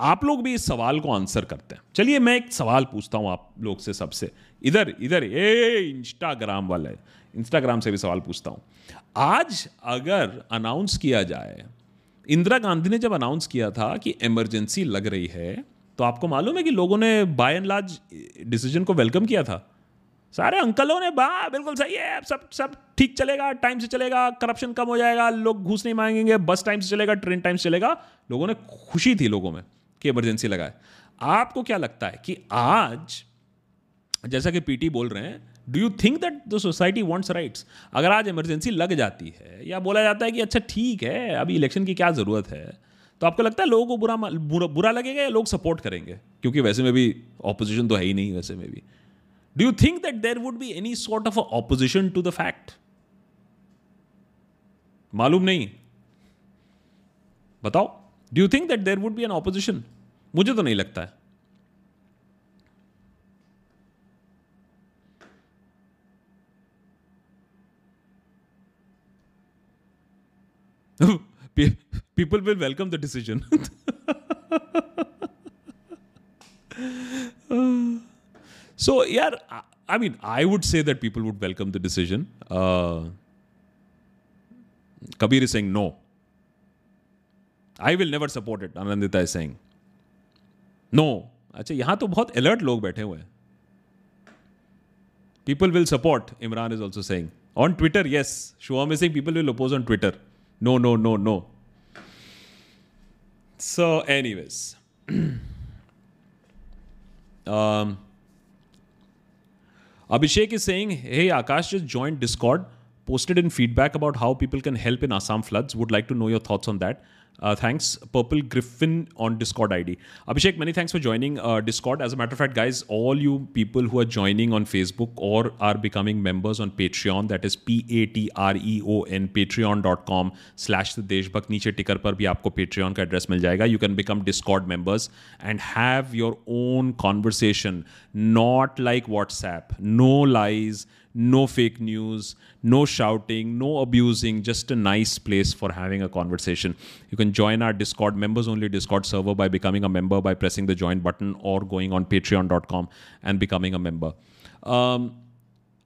आप लोग भी इस सवाल को answer करते हैं. चलिए मैं एक सवाल पूछता हूँ आप लोग से सबसे. इधर ये इंस्टाग्राम वाला है, इंस्टाग्राम से भी सवाल पूछता हूँ. आज अगर अनाउंस किया जाए, इंदिरा गांधी ने जब अनाउंस किया था कि इमरजेंसी लग रही है, तो आपको मालूम है कि लोगों ने बाय एंड लार्ज डिसीजन को वेलकम किया था. सारे अंकलों ने वाह बिल्कुल सही है, सब ठीक चलेगा, टाइम से चलेगा, करप्शन कम हो जाएगा, लोग घूस नहीं मांगेंगे, बस टाइम से चलेगा, ट्रेन टाइम से चलेगा. लोगों ने खुशी थी लोगों में कि इमरजेंसी लगाए. आपको क्या लगता है कि आज, जैसा कि पीटी बोल रहे हैं, do you think that the society wants rights? अगर आज इमरजेंसी लग जाती है या बोला जाता है कि अच्छा ठीक है अभी इलेक्शन की क्या ज़रूरत है, तो आपको लगता है लोगों को बुरा लगेगा या लोग सपोर्ट करेंगे? क्योंकि वैसे में भी ऑपोजिशन तो है ही नहीं. वैसे में भी do you think that there would be any sort of a opposition to the fact? मालूम नहीं, बताओ. do you think that there would be an opposition? मुझे तो नहीं लगता है. People will welcome the decision. So, yeah, I mean, I would say that people would welcome the decision. Kabir is saying no. I will never support it, Anandita is saying. No. अच्छा, यहाँ तो बहुत alert लोग बैठे हुए हैं. People will support, Imran is also saying. On Twitter, yes. Shuham is saying people will oppose on Twitter. No, no, no, no. So, anyways. Abhishek is saying, hey, Akash just joined Discord, posted in feedback about how people can help in Assam floods. Would like to know your thoughts on that. Thanks, Purple Griffin on Discord ID. Abhishek, many thanks for joining Discord. As a matter of fact, guys, all you people who are joining on Facebook or are becoming members on Patreon, that is Patreon, patreon.com/thedeshbhakt. Niche ticker par bhi aapko Patreon ka address mil jayega. You can become Discord members and have your own conversation. Not like WhatsApp. No lies. No fake news, no shouting, no abusing, just a nice place for having a conversation. You can join our Discord, members-only Discord server by becoming a member, by pressing the join button or going on patreon.com and becoming a member.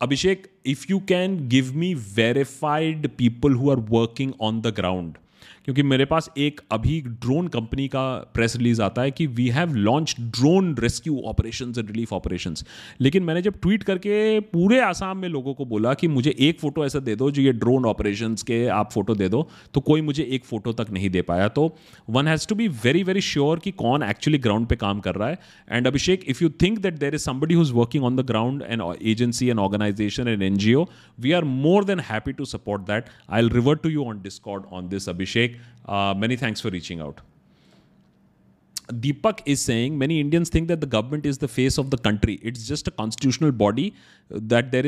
Abhishek, if you can give me verified people who are working on the ground. क्योंकि मेरे पास एक अभी drone company का press release आता है कि we have launched drone rescue operations and relief operations. लेकिन मैंने जब ट्वीट करके पूरे आसाम में लोगों को बोला कि मुझे एक फोटो ऐसा दे दो जो ये ड्रोन ऑपरेशंस के आप फोटो दे दो, तो कोई मुझे एक फोटो तक नहीं दे पाया. तो one has to be very very sure कि कौन एक्चुअली ग्राउंड पे काम कर रहा है. And Abhishek, if you think that there is somebody who is working on the ground, an agency, an organisation, an NGO, we are more than happy to support that. I will revert to you on Discord on this. Abhishek, many thanks for reaching out. Deepak is saying, many Indians think that the government is the face of the country. It's just a constitutional body that it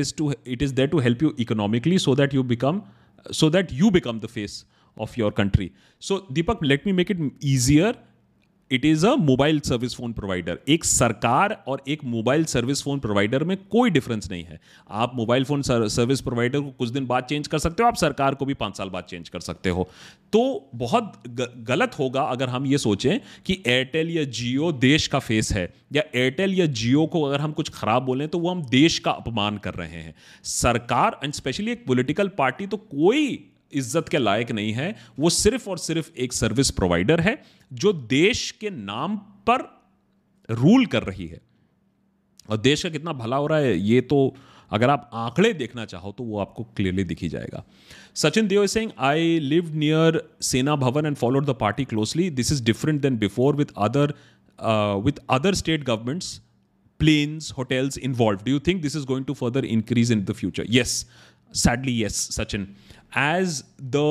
is there to help you economically so that you become the face of your country. So Deepak, let me make it easier. It is a mobile service phone provider. एक सरकार और एक mobile service phone provider में कोई difference नहीं है. आप mobile phone service provider को कुछ दिन बाद चेंज कर सकते हो, आप सरकार को भी 5 साल बाद चेंज कर सकते हो. तो बहुत गलत होगा अगर हम ये सोचें कि एयरटेल या जियो देश का फेस है, या एयरटेल या जियो को अगर हम कुछ खराब बोलें तो वो हम देश का अपमान कर रहे हैं. सरकार एंड स्पेशली एक पॉलिटिकल पार्टी तो कोई इज्जत के लायक नहीं है. वो सिर्फ और सिर्फ एक सर्विस प्रोवाइडर है जो देश के नाम पर रूल कर रही है. और देश का कितना भला हो रहा है ये तो अगर आप आंकड़े देखना चाहो तो वो आपको क्लियरली दिखी जाएगा. Sachin Dev is saying, I live near Sena Bhavan and followed the party closely. This is different than before with other state governments, planes, hotels involve. Do you think this is going to further increase in the future? Yes, sadly yes, Sachin. As the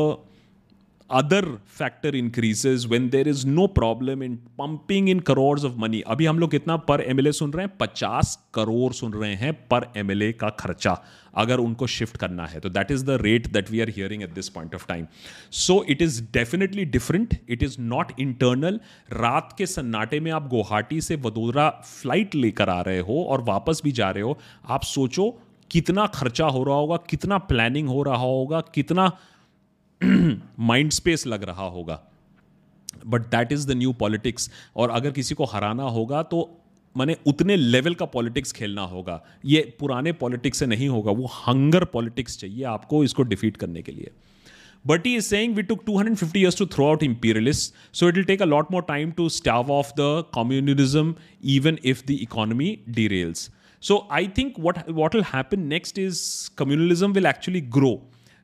other factor increases when there is no problem in pumping in crores of money. अभी हम लोग कितना पर MLA सुन रहे हैं? 50 करोड़ सुन रहे हैं पर MLA का खर्चा अगर उनको शिफ्ट करना है तो that is the rate that we are hearing at this point of time. So it is definitely different. It is not internal. रात के सन्नाटे में आप गुवाहाटी से वडोदरा फ्लाइट लेकर आ रहे हो और वापस भी जा रहे हो, आप सोचो कितना खर्चा हो रहा होगा, कितना प्लानिंग हो रहा होगा, कितना माइंड स्पेस लग रहा होगा. But that is the new politics. और अगर किसी को हराना होगा तो माने उतने लेवल का पॉलिटिक्स खेलना होगा. ये पुराने पॉलिटिक्स से नहीं होगा, वो हंगर पॉलिटिक्स चाहिए आपको इसको डिफीट करने के लिए. But he is saying we took 250 years to throw out imperialists, so it will take a lot more time to starve off the communism even if the economy derails. So I think what will happen next is communalism will actually grow.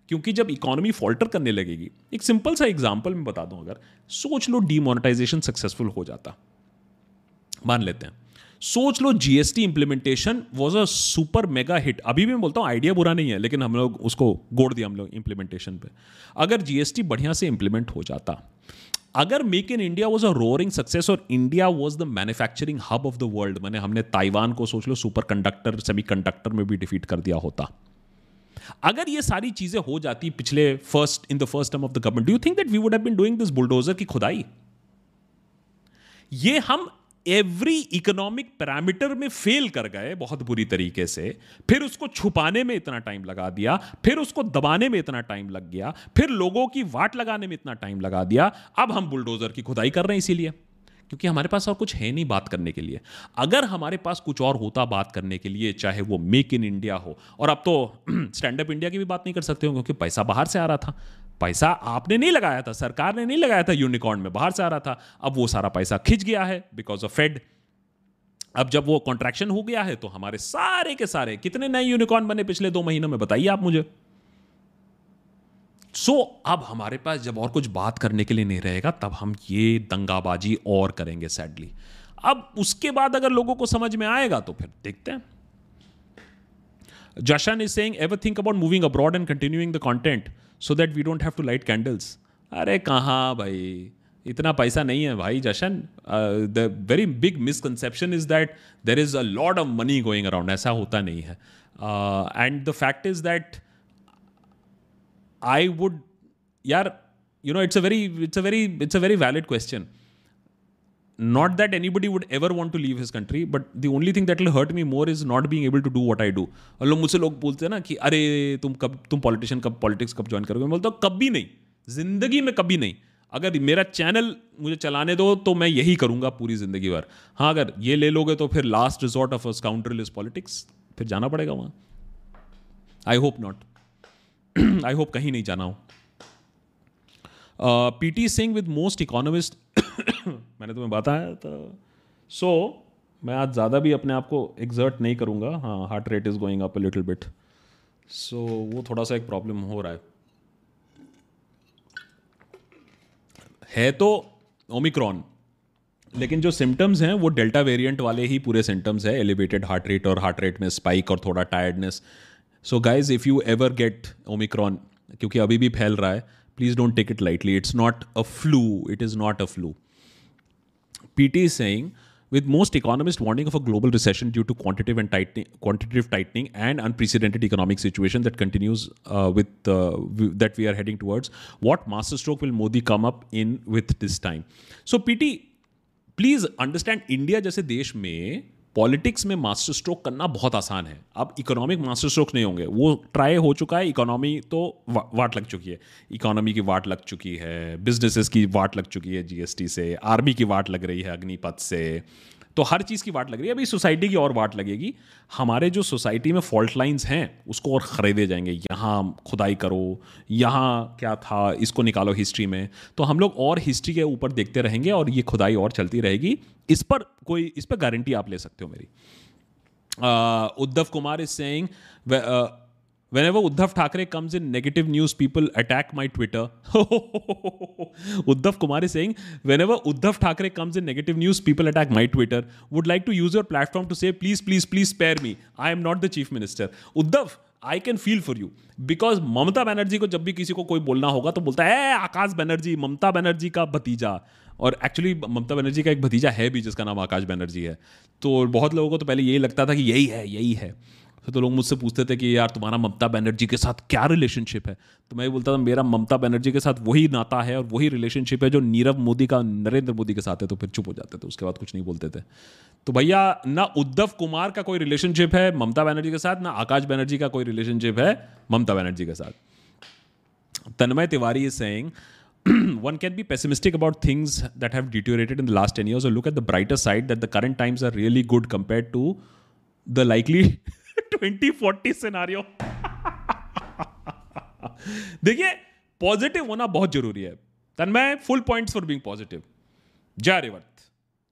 क्योंकि जब economy falter करने लगेगी, एक simple सा example मैं बता दूं, अगर सोच लो डीमोनेटाइजेशन सक्सेसफुल हो जाता, मान लेते हैं, सोच लो GST implementation was a super mega hit. अभी भी मैं बोलता हूँ आइडिया बुरा नहीं है, लेकिन हम लोग उसको गोड़ दिया हम लोग इंप्लीमेंटेशन पे. अगर जीएसटी बढ़िया से इंप्लीमेंट हो जाता, अगर make in India was a roaring success और India was the manufacturing hub of the world, मैंने हमने ताइवान को सोच लो सुपर कंडक्टर सेमीकंडक्टर में भी डिफीट कर दिया होता, अगर ये सारी चीजें हो जाती पिछले first in the first term of the government, do you think that we would have been doing this bulldozer की खुदाई? ये हम एवरी इकोनॉमिक पैरामीटर में फेल कर गए बहुत बुरी तरीके से, फिर उसको छुपाने में इतना टाइम लगा दिया, फिर उसको दबाने में इतना टाइम लग गया, फिर लोगों की वाट लगाने में इतना टाइम लगा दिया. अब हम बुलडोजर की खुदाई कर रहे हैं इसीलिए, क्योंकि हमारे पास और कुछ है नहीं बात करने के लिए. अगर हमारे पास कुछ और होता बात करने के लिए, चाहे वो मेक इन इंडिया हो, और अब तो स्टैंड अप इंडिया की भी बात नहीं कर सकते हो क्योंकि पैसा बाहर से आ रहा था, पैसा आपने नहीं लगाया था, सरकार ने नहीं लगाया था, यूनिकॉर्न में बाहर से आ रहा था, अब वो सारा पैसा खिंच गया है बिकॉज ऑफ फेड. अब जब वो कॉन्ट्रैक्शन हो गया है तो हमारे सारे के सारे कितने नए यूनिकॉर्न बने पिछले 2 महीनों में, बताइए आप मुझे. सो अब हमारे पास जब और कुछ बात करने के लिए नहीं रहेगा तब हम ये दंगाबाजी और करेंगे सैडली. अब उसके बाद अगर लोगों को समझ में आएगा तो फिर देखते हैं. Jashan is saying, ever think about moving abroad and continuing the content so that we don't have to light candles? अरे कहाँ भाई, इतना पैसा नहीं है भाई Jashan. The very big misconception is that there is a lot of money going around. ऐसा होता नहीं है. And the fact is that I would, यार, you know, it's a very valid question. Not that anybody would ever want to leave his country, but the only thing that will hurt me more is not being able to do what I do. और लोग मुझसे लोग बोलते हैं ना कि अरे तुम पॉलिटिशियन कब पॉलिटिक्स कब ज्वाइन करोगे, मैं बोलता हूँ कभी नहीं, जिंदगी में कभी नहीं. अगर मेरा चैनल मुझे चलाने दो तो मैं यही करूँगा पूरी जिंदगी भर. हाँ, अगर ये ले लोगे तो फिर last resort of a scoundrel is politics, फिर जाना पड़ेगा वहाँ. I hope not. I hope कहीं नहीं जाना हो. PT Singh with most economists, मैंने तुम्हें बताया तो. सो मैं आज ज़्यादा भी अपने आप को एक्सर्ट नहीं करूँगा. हाँ, heart rate is going up a little bit, so वो थोड़ा सा एक प्रॉब्लम हो रहा है तो ओमिक्रॉन, लेकिन जो सिम्टम्स हैं वो डेल्टा वेरिएंट वाले ही पूरे सिम्टम्स हैं, एलिवेटेड हार्ट रेट और हार्ट रेट में स्पाइक और थोड़ा tiredness. So guys, if you ever get Omicron, क्योंकि अभी भी फैल रहा है, please don't take it lightly. It's not a flu. It is not a flu. PT is saying, with most economists warning of a global recession due to quantitative tightening and unprecedented economic situation that continues that we are heading towards, what masterstroke will Modi come up in with this time? So PT, please understand, India जैसे देश में politics में master stroke करना बहुत आसान है. अब economic master stroke नहीं होंगे, वो ट्राई हो चुका है. इकोनॉमी तो वाट लग चुकी है, इकोनॉमी की वाट लग चुकी है, बिजनेसेस की वाट लग चुकी है जीएसटी से, आर्मी की वाट लग रही है अग्निपथ से, तो हर चीज़ की वाट लग रही है. अभी सोसाइटी की और वाट लगेगी. हमारे जो सोसाइटी में फॉल्ट लाइन्स हैं उसको और ख़रीदे जाएंगे, यहाँ खुदाई करो, यहाँ क्या था इसको निकालो हिस्ट्री में, तो हम लोग और हिस्ट्री के ऊपर देखते रहेंगे और ये खुदाई और चलती रहेगी. इस पर गारंटी आप ले सकते हो मेरी. Uddhav Kumar is saying, whenever Uddhav Thackeray comes in negative news, people attack my Twitter. Uddhav Kumar is saying, whenever Uddhav Thackeray comes in negative news, people attack my Twitter. Would like to use your platform to say, please, please, please spare me. I am not the chief minister. Uddhav, I can feel for you because Mamata Banerjee को जब भी किसी को कोई बोलना होगा तो बोलता है आकाश बनर्जी, ममता बनर्जी का भतीजा. और एक्चुअली ममता बनर्जी का एक भतीजा है भी जिसका नाम आकाश बनर्जी है. तो बहुत लोगों को तो पहले यही लगता था कि यही है यही है. तो लोग मुझसे पूछते थे कि यार तुम्हारा ममता बनर्जी के साथ क्या रिलेशनशिप है. तो मैं बोलता था मेरा ममता बनर्जी के साथ वही नाता है और वही रिलेशनशिप है जो नीरव मोदी का नरेंद्र मोदी के साथ है. तो फिर चुप हो जाते थे, उसके बाद कुछ नहीं बोलते थे. तो भैया ना उद्धव कुमार का कोई रिलेशनशिप है ममता बनर्जी के साथ, ना आकाश बनर्जी का कोई रिलेशनशिप है ममता बनर्जी के साथ. Tanmay Tiwari is saying one can be pessimistic about things that have deteriorated in the last 10 years or look at the brighter side that the current times are really good compared to the likely 2040 scenario. देखिए positive होना बहुत जरूरी है. तन मैं full points for being positive. जय हरिवर्थ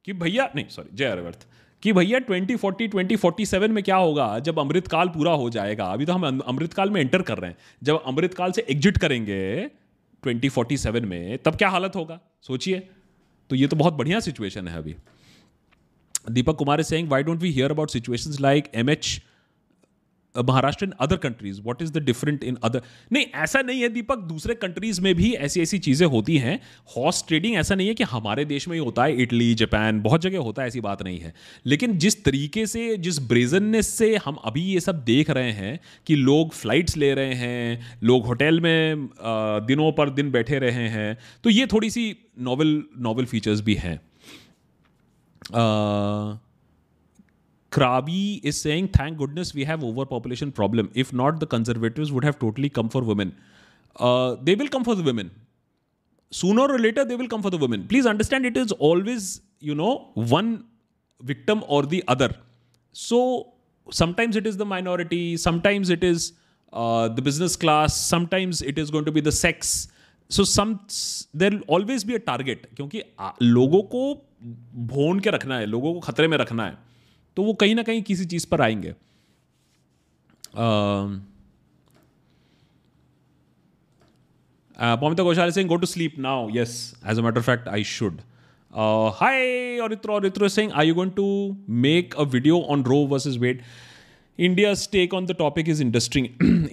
कि भैया नहीं सॉरी जय हरिवर्थ कि भैया 2040 2047 में क्या होगा जब अमृतकाल पूरा हो जाएगा. अभी तो हम अमृतकाल में एंटर कर रहे हैं. जब अमृतकाल से एग्जिट करेंगे 2047 में तब क्या हालत होगा सोचिए. तो ये तो बहुत बढ़िया सिचुएशन है अभी. Deepak Kumar is saying why don't we hear about situations like MH Maharashtra in other countries, what is the different in other. नहीं ऐसा नहीं है दीपक, दूसरे कंट्रीज में भी ऐसी ऐसी चीजें होती हैं. हॉर्स ट्रेडिंग ऐसा नहीं है कि हमारे देश में ही होता है, इटली जापान बहुत जगह होता है, ऐसी बात नहीं है. लेकिन जिस तरीके से जिस ब्रेजननेस से हम अभी ये सब देख रहे हैं कि लोग फ्लाइट्स ले रहे हैं, लोग होटल में दिनों पर दिन बैठे रहे हैं, तो ये थोड़ी सी नॉवल फीचर्स भी हैं. Krabi is saying, thank goodness we have overpopulation problem. If not, the conservatives would have totally come for women. They will come for the women. Sooner or later, they will come for the women. Please understand, it is always, you know, one victim or the other. So sometimes it is the minority, sometimes it is the business class, sometimes it is going to be the sex. So there will always be a target. क्योंकि लोगों को भोन के रखना है, लोगों को खतरे में रखना है. तो वो कहीं ना कहीं किसी चीज पर आएंगे. Pamita Ghoshal Singh go to sleep now. Yes, as a matter of fact I should. Hi और Singh, are you going to make a video on Roe versus Wade? India's take on the topic is interesting.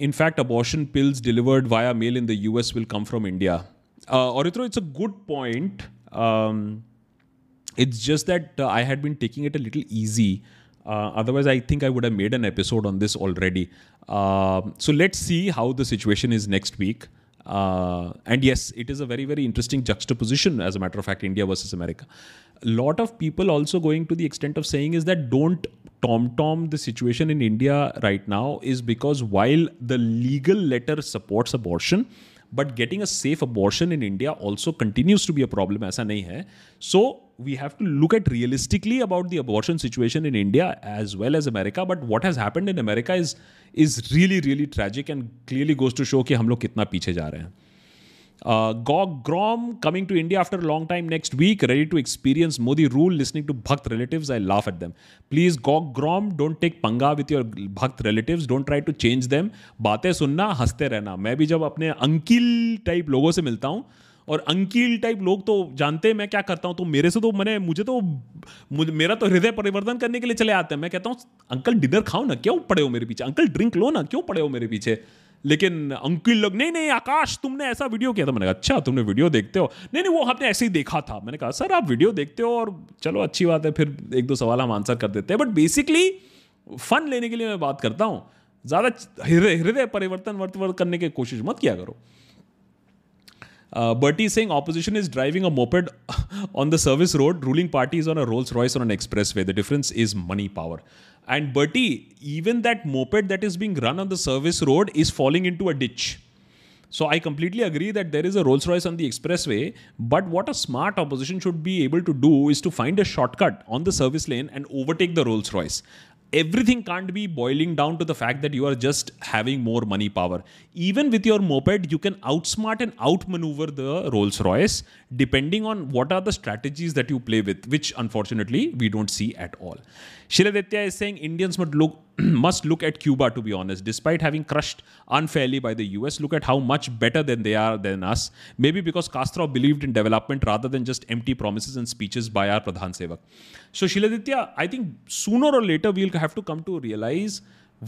In fact, abortion pills delivered via mail in the US will come from India. Oritro, it's a good point. It's just that I had been taking it a little easy. Otherwise, I think I would have made an episode on this already. So let's see how the situation is next week. And yes, it is a very, very interesting juxtaposition, as a matter of fact, India versus America. A lot of people also going to the extent of saying is that don't tom-tom the situation in India right now is because while the legal letter supports abortion, but getting a safe abortion in India also continues to be a problem. ऐसा नहीं है. So we have to look at realistically about the abortion situation in India as well as America. But what has happened in America is really really tragic and clearly goes to show कि हम लोग कितना पीछे जा रहे हैं. Gog Grom coming to India after a long time next week. Ready to experience Modi rule. Listening to Bhakt relatives, I laugh at them. Please Gog Grom, don't take पंगा with your Bhakt relatives. Don't try to change them. बातें सुनना, हंसते रहना. मैं भी जब अपने uncle type लोगों से मिलता हूँ, और अंकिल टाइप लोग तो जानते हैं मैं क्या करता हूँ, तो मेरे से तो मैंने मेरा तो हृदय परिवर्तन करने के लिए चले आते हैं. मैं कहता हूँ अंकल डिनर खाओ ना, क्यों पड़े हो मेरे पीछे, अंकल ड्रिंक लो ना, क्यों पड़े हो मेरे पीछे. लेकिन अंकिल लोग नहीं नहीं आकाश तुमने ऐसा वीडियो किया था. मैंने कहा अच्छा तुमने वीडियो देखते हो? नहीं नहीं वो हमने ऐसे ही देखा था. मैंने कहा सर आप वीडियो देखते हो और चलो अच्छी बात है, फिर एक दो सवाल हम आंसर कर देते हैं, बट बेसिकली फन लेने के लिए मैं बात करता हूँ, ज़्यादा हृदय परिवर्तन वर्त करने की कोशिश मत किया करो. Bertie is saying opposition is driving a moped on the service road. Ruling party is on a Rolls Royce on an expressway. The difference is money power. And Bertie, even that moped that is being run on the service road is falling into a ditch. So I completely agree that there is a Rolls Royce on the expressway. But what a smart opposition should be able to do is to find a shortcut on the service lane and overtake the Rolls Royce. Everything can't be boiling down to the fact that you are just having more money power. Even with your moped, you can outsmart and outmaneuver the Rolls-Royce depending on what are the strategies that you play with, which unfortunately we don't see at all. Shiladitya is saying Indians must look at Cuba, to be honest. Despite having crushed unfairly by the US, look at how much better than they are than us. Maybe because Castro believed in development rather than just empty promises and speeches by our Pradhan Sevak. So Shiladitya, I think sooner or later we'll have to come to realize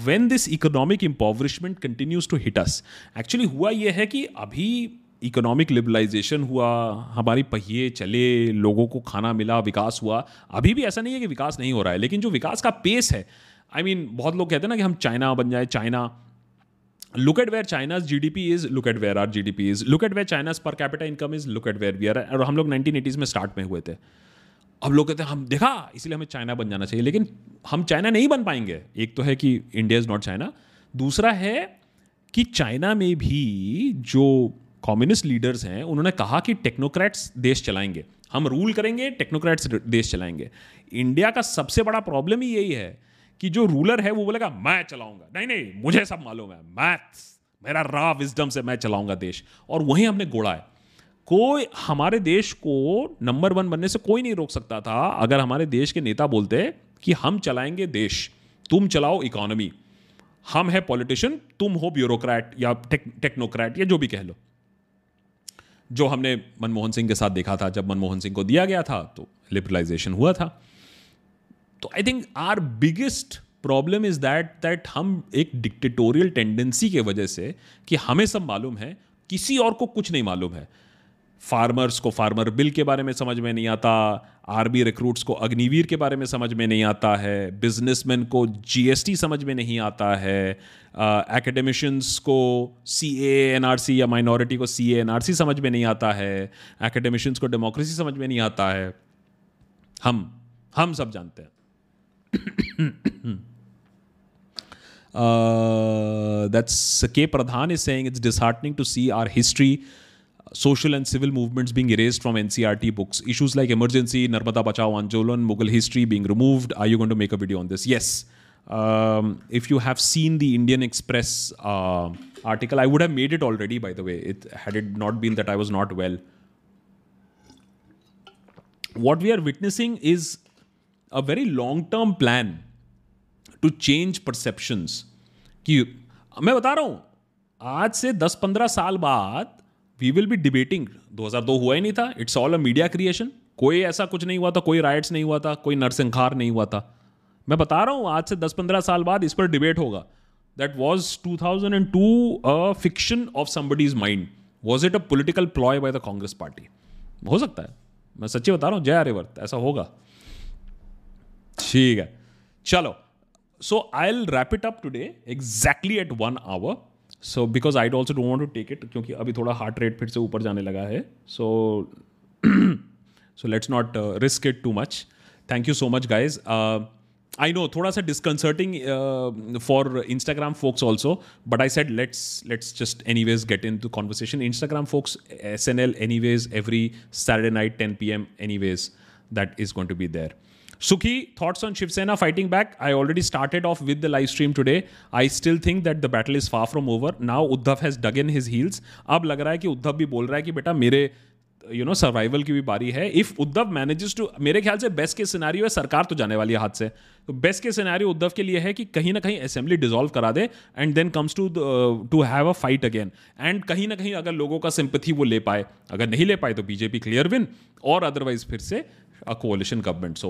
when this economic impoverishment continues to hit us. Actually हुआ ये है कि अभी economic liberalisation हुआ, हमारी पहिए चले, लोगों को खाना मिला, विकास हुआ. अभी भी ऐसा नहीं है कि विकास नहीं हो रहा है, लेकिन जो विकास का पेस है, I mean, बहुत लोग कहते हैं ना कि हम चाइना बन जाए. China, look at where China's GDP is, look at where our GDP is, look at where China's per capita income is, look at where we are. और हम लोग 1980s में स्टार्ट में हुए थे. अब लोग कहते हैं हम देखा इसलिए हमें चाइना बन जाना चाहिए, लेकिन हम चाइना नहीं बन पाएंगे. एक तो है कि इंडिया इज़ नॉट चाइना, दूसरा है कि चाइना में भी जो कम्युनिस्ट लीडर्स हैं उन्होंने कहा कि टेक्नोक्रेट्स देश चलाएंगे, हम रूल करेंगे, टेक्नोक्रेट्स देश चलाएंगे. इंडिया का सबसे बड़ा प्रॉब्लम ही यही है कि जो रूलर है वो बोलेगा मैं चलाऊंगा, नहीं नहीं मुझे सब मालूम है, मैथ्स मेरा रॉ विजडम से मैं चलाऊंगा देश. और वहीं हमने गोड़ा है. कोई हमारे देश को नंबर 1 बनने से कोई नहीं रोक सकता था अगर हमारे देश के नेता बोलते कि हम चलाएंगे देश, तुम चलाओ इकोनॉमी, हम है पॉलिटिशियन, तुम हो ब्यूरोक्रेट या टेक्नोक्रेट या जो भी कह लो. जो हमने मनमोहन सिंह के साथ देखा था, जब मनमोहन सिंह को दिया गया था तो लिबरलाइजेशन हुआ था. तो I think our biggest problem is that हम एक डिक्टेटोरियल टेंडेंसी के वजह से, कि हमें सब मालूम है, किसी और को कुछ नहीं मालूम है. फार्मर्स को फार्मर बिल के बारे में समझ में नहीं आता, आर्मी रिक्रूट्स को अग्निवीर के बारे में समझ में नहीं आता है, बिजनेसमैन को जीएसटी समझ में नहीं आता है, एकेडमिशियंस को CAA NRC या माइनॉरिटी को CAA NRC समझ में नहीं आता है, एकेडमिशियंस को डेमोक्रेसी समझ में नहीं आता है. हम सब जानते हैं. That's K. Pradhan is saying it's disheartening to see our history, social and civil movements being erased from NCERT books. Issues like emergency, Narmada Bachao Andolan, Mughal history being removed. Are you going to make a video on this? Yes. If you have seen the Indian Express article, I would have made it already, by the way, had it not been that I was not well. What we are witnessing is a very long-term plan to change perceptions. कि मैं बता रहा हूँ, आज से 10-15 साल बाद we will be debating. 2002 हुआ ही नहीं था. It's all a media creation. कोई ऐसा कुछ नहीं हुआ था, कोई riots नहीं हुआ था, कोई नरसंहार नहीं हुआ था. मैं बता रहा हूँ, आज से 10-15 साल बाद इस पर डिबेट होगा. That was 2002 a fiction of somebody's mind. Was it a political ploy by the Congress party? हो सकता है, मैं सच्ची बता रहा हूँ, जय आर्यवर्त, ऐसा होगा. ठीक है, चलो. So I will wrap it up today exactly at 1 hour. So because I also don't want to take it, क्योंकि अभी थोड़ा हार्ट रेट फिर से ऊपर जाने लगा है. So let's not risk it too much. Thank you so much guys. I know थोड़ा सा disconcerting for Instagram folks also, but I said let's just anyways get in to conversation. Instagram folks SNL anyways every Saturday night 10 PM anyways that is going to be there. Sukhi, thoughts on Shiv Sena fighting back? I already started off with the live stream today. I still think that the battle is far from over. Now Uddhav has dug in his heels. अब लग रहा है कि उद्धव भी बोल रहा है कि बेटा मेरे सर्वाइवल की भी बारी है. If Uddhav manages to, मेरे ख्याल से बेस्ट के सिनेरियो है, सरकार तो जाने वाली है हाथ से, तो बेस्ट के सिनेरियो उद्धव के लिए है कि कहीं ना कहीं असेंबली डिसॉल्व करा दे and then comes to have a fight again. And कहीं ना कहीं अगर लोगों का सिंपथी वो ले पाए, अगर नहीं ले पाए तो बीजेपी क्लियर विन, और अदरवाइज फिर से a coalition government.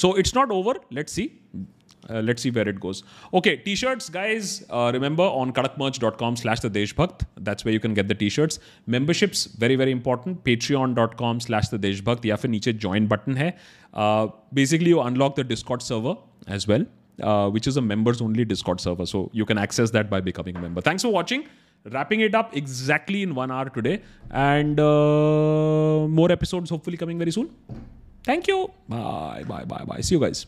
So it's not over. Let's see where it goes. Okay, t-shirts guys, remember on kadakmerch.com/thedeshbhakt, that's where you can get the t-shirts. Memberships, very very important, patreon.com/thedeshbhakt, या फिर नीचे join button है. Basically you unlock the Discord server as well, which is a members only Discord server, so you can access that by becoming a member. Thanks for watching. Wrapping it up exactly in 1 hour today, and more episodes hopefully coming very soon. Thank you. Bye. See you guys.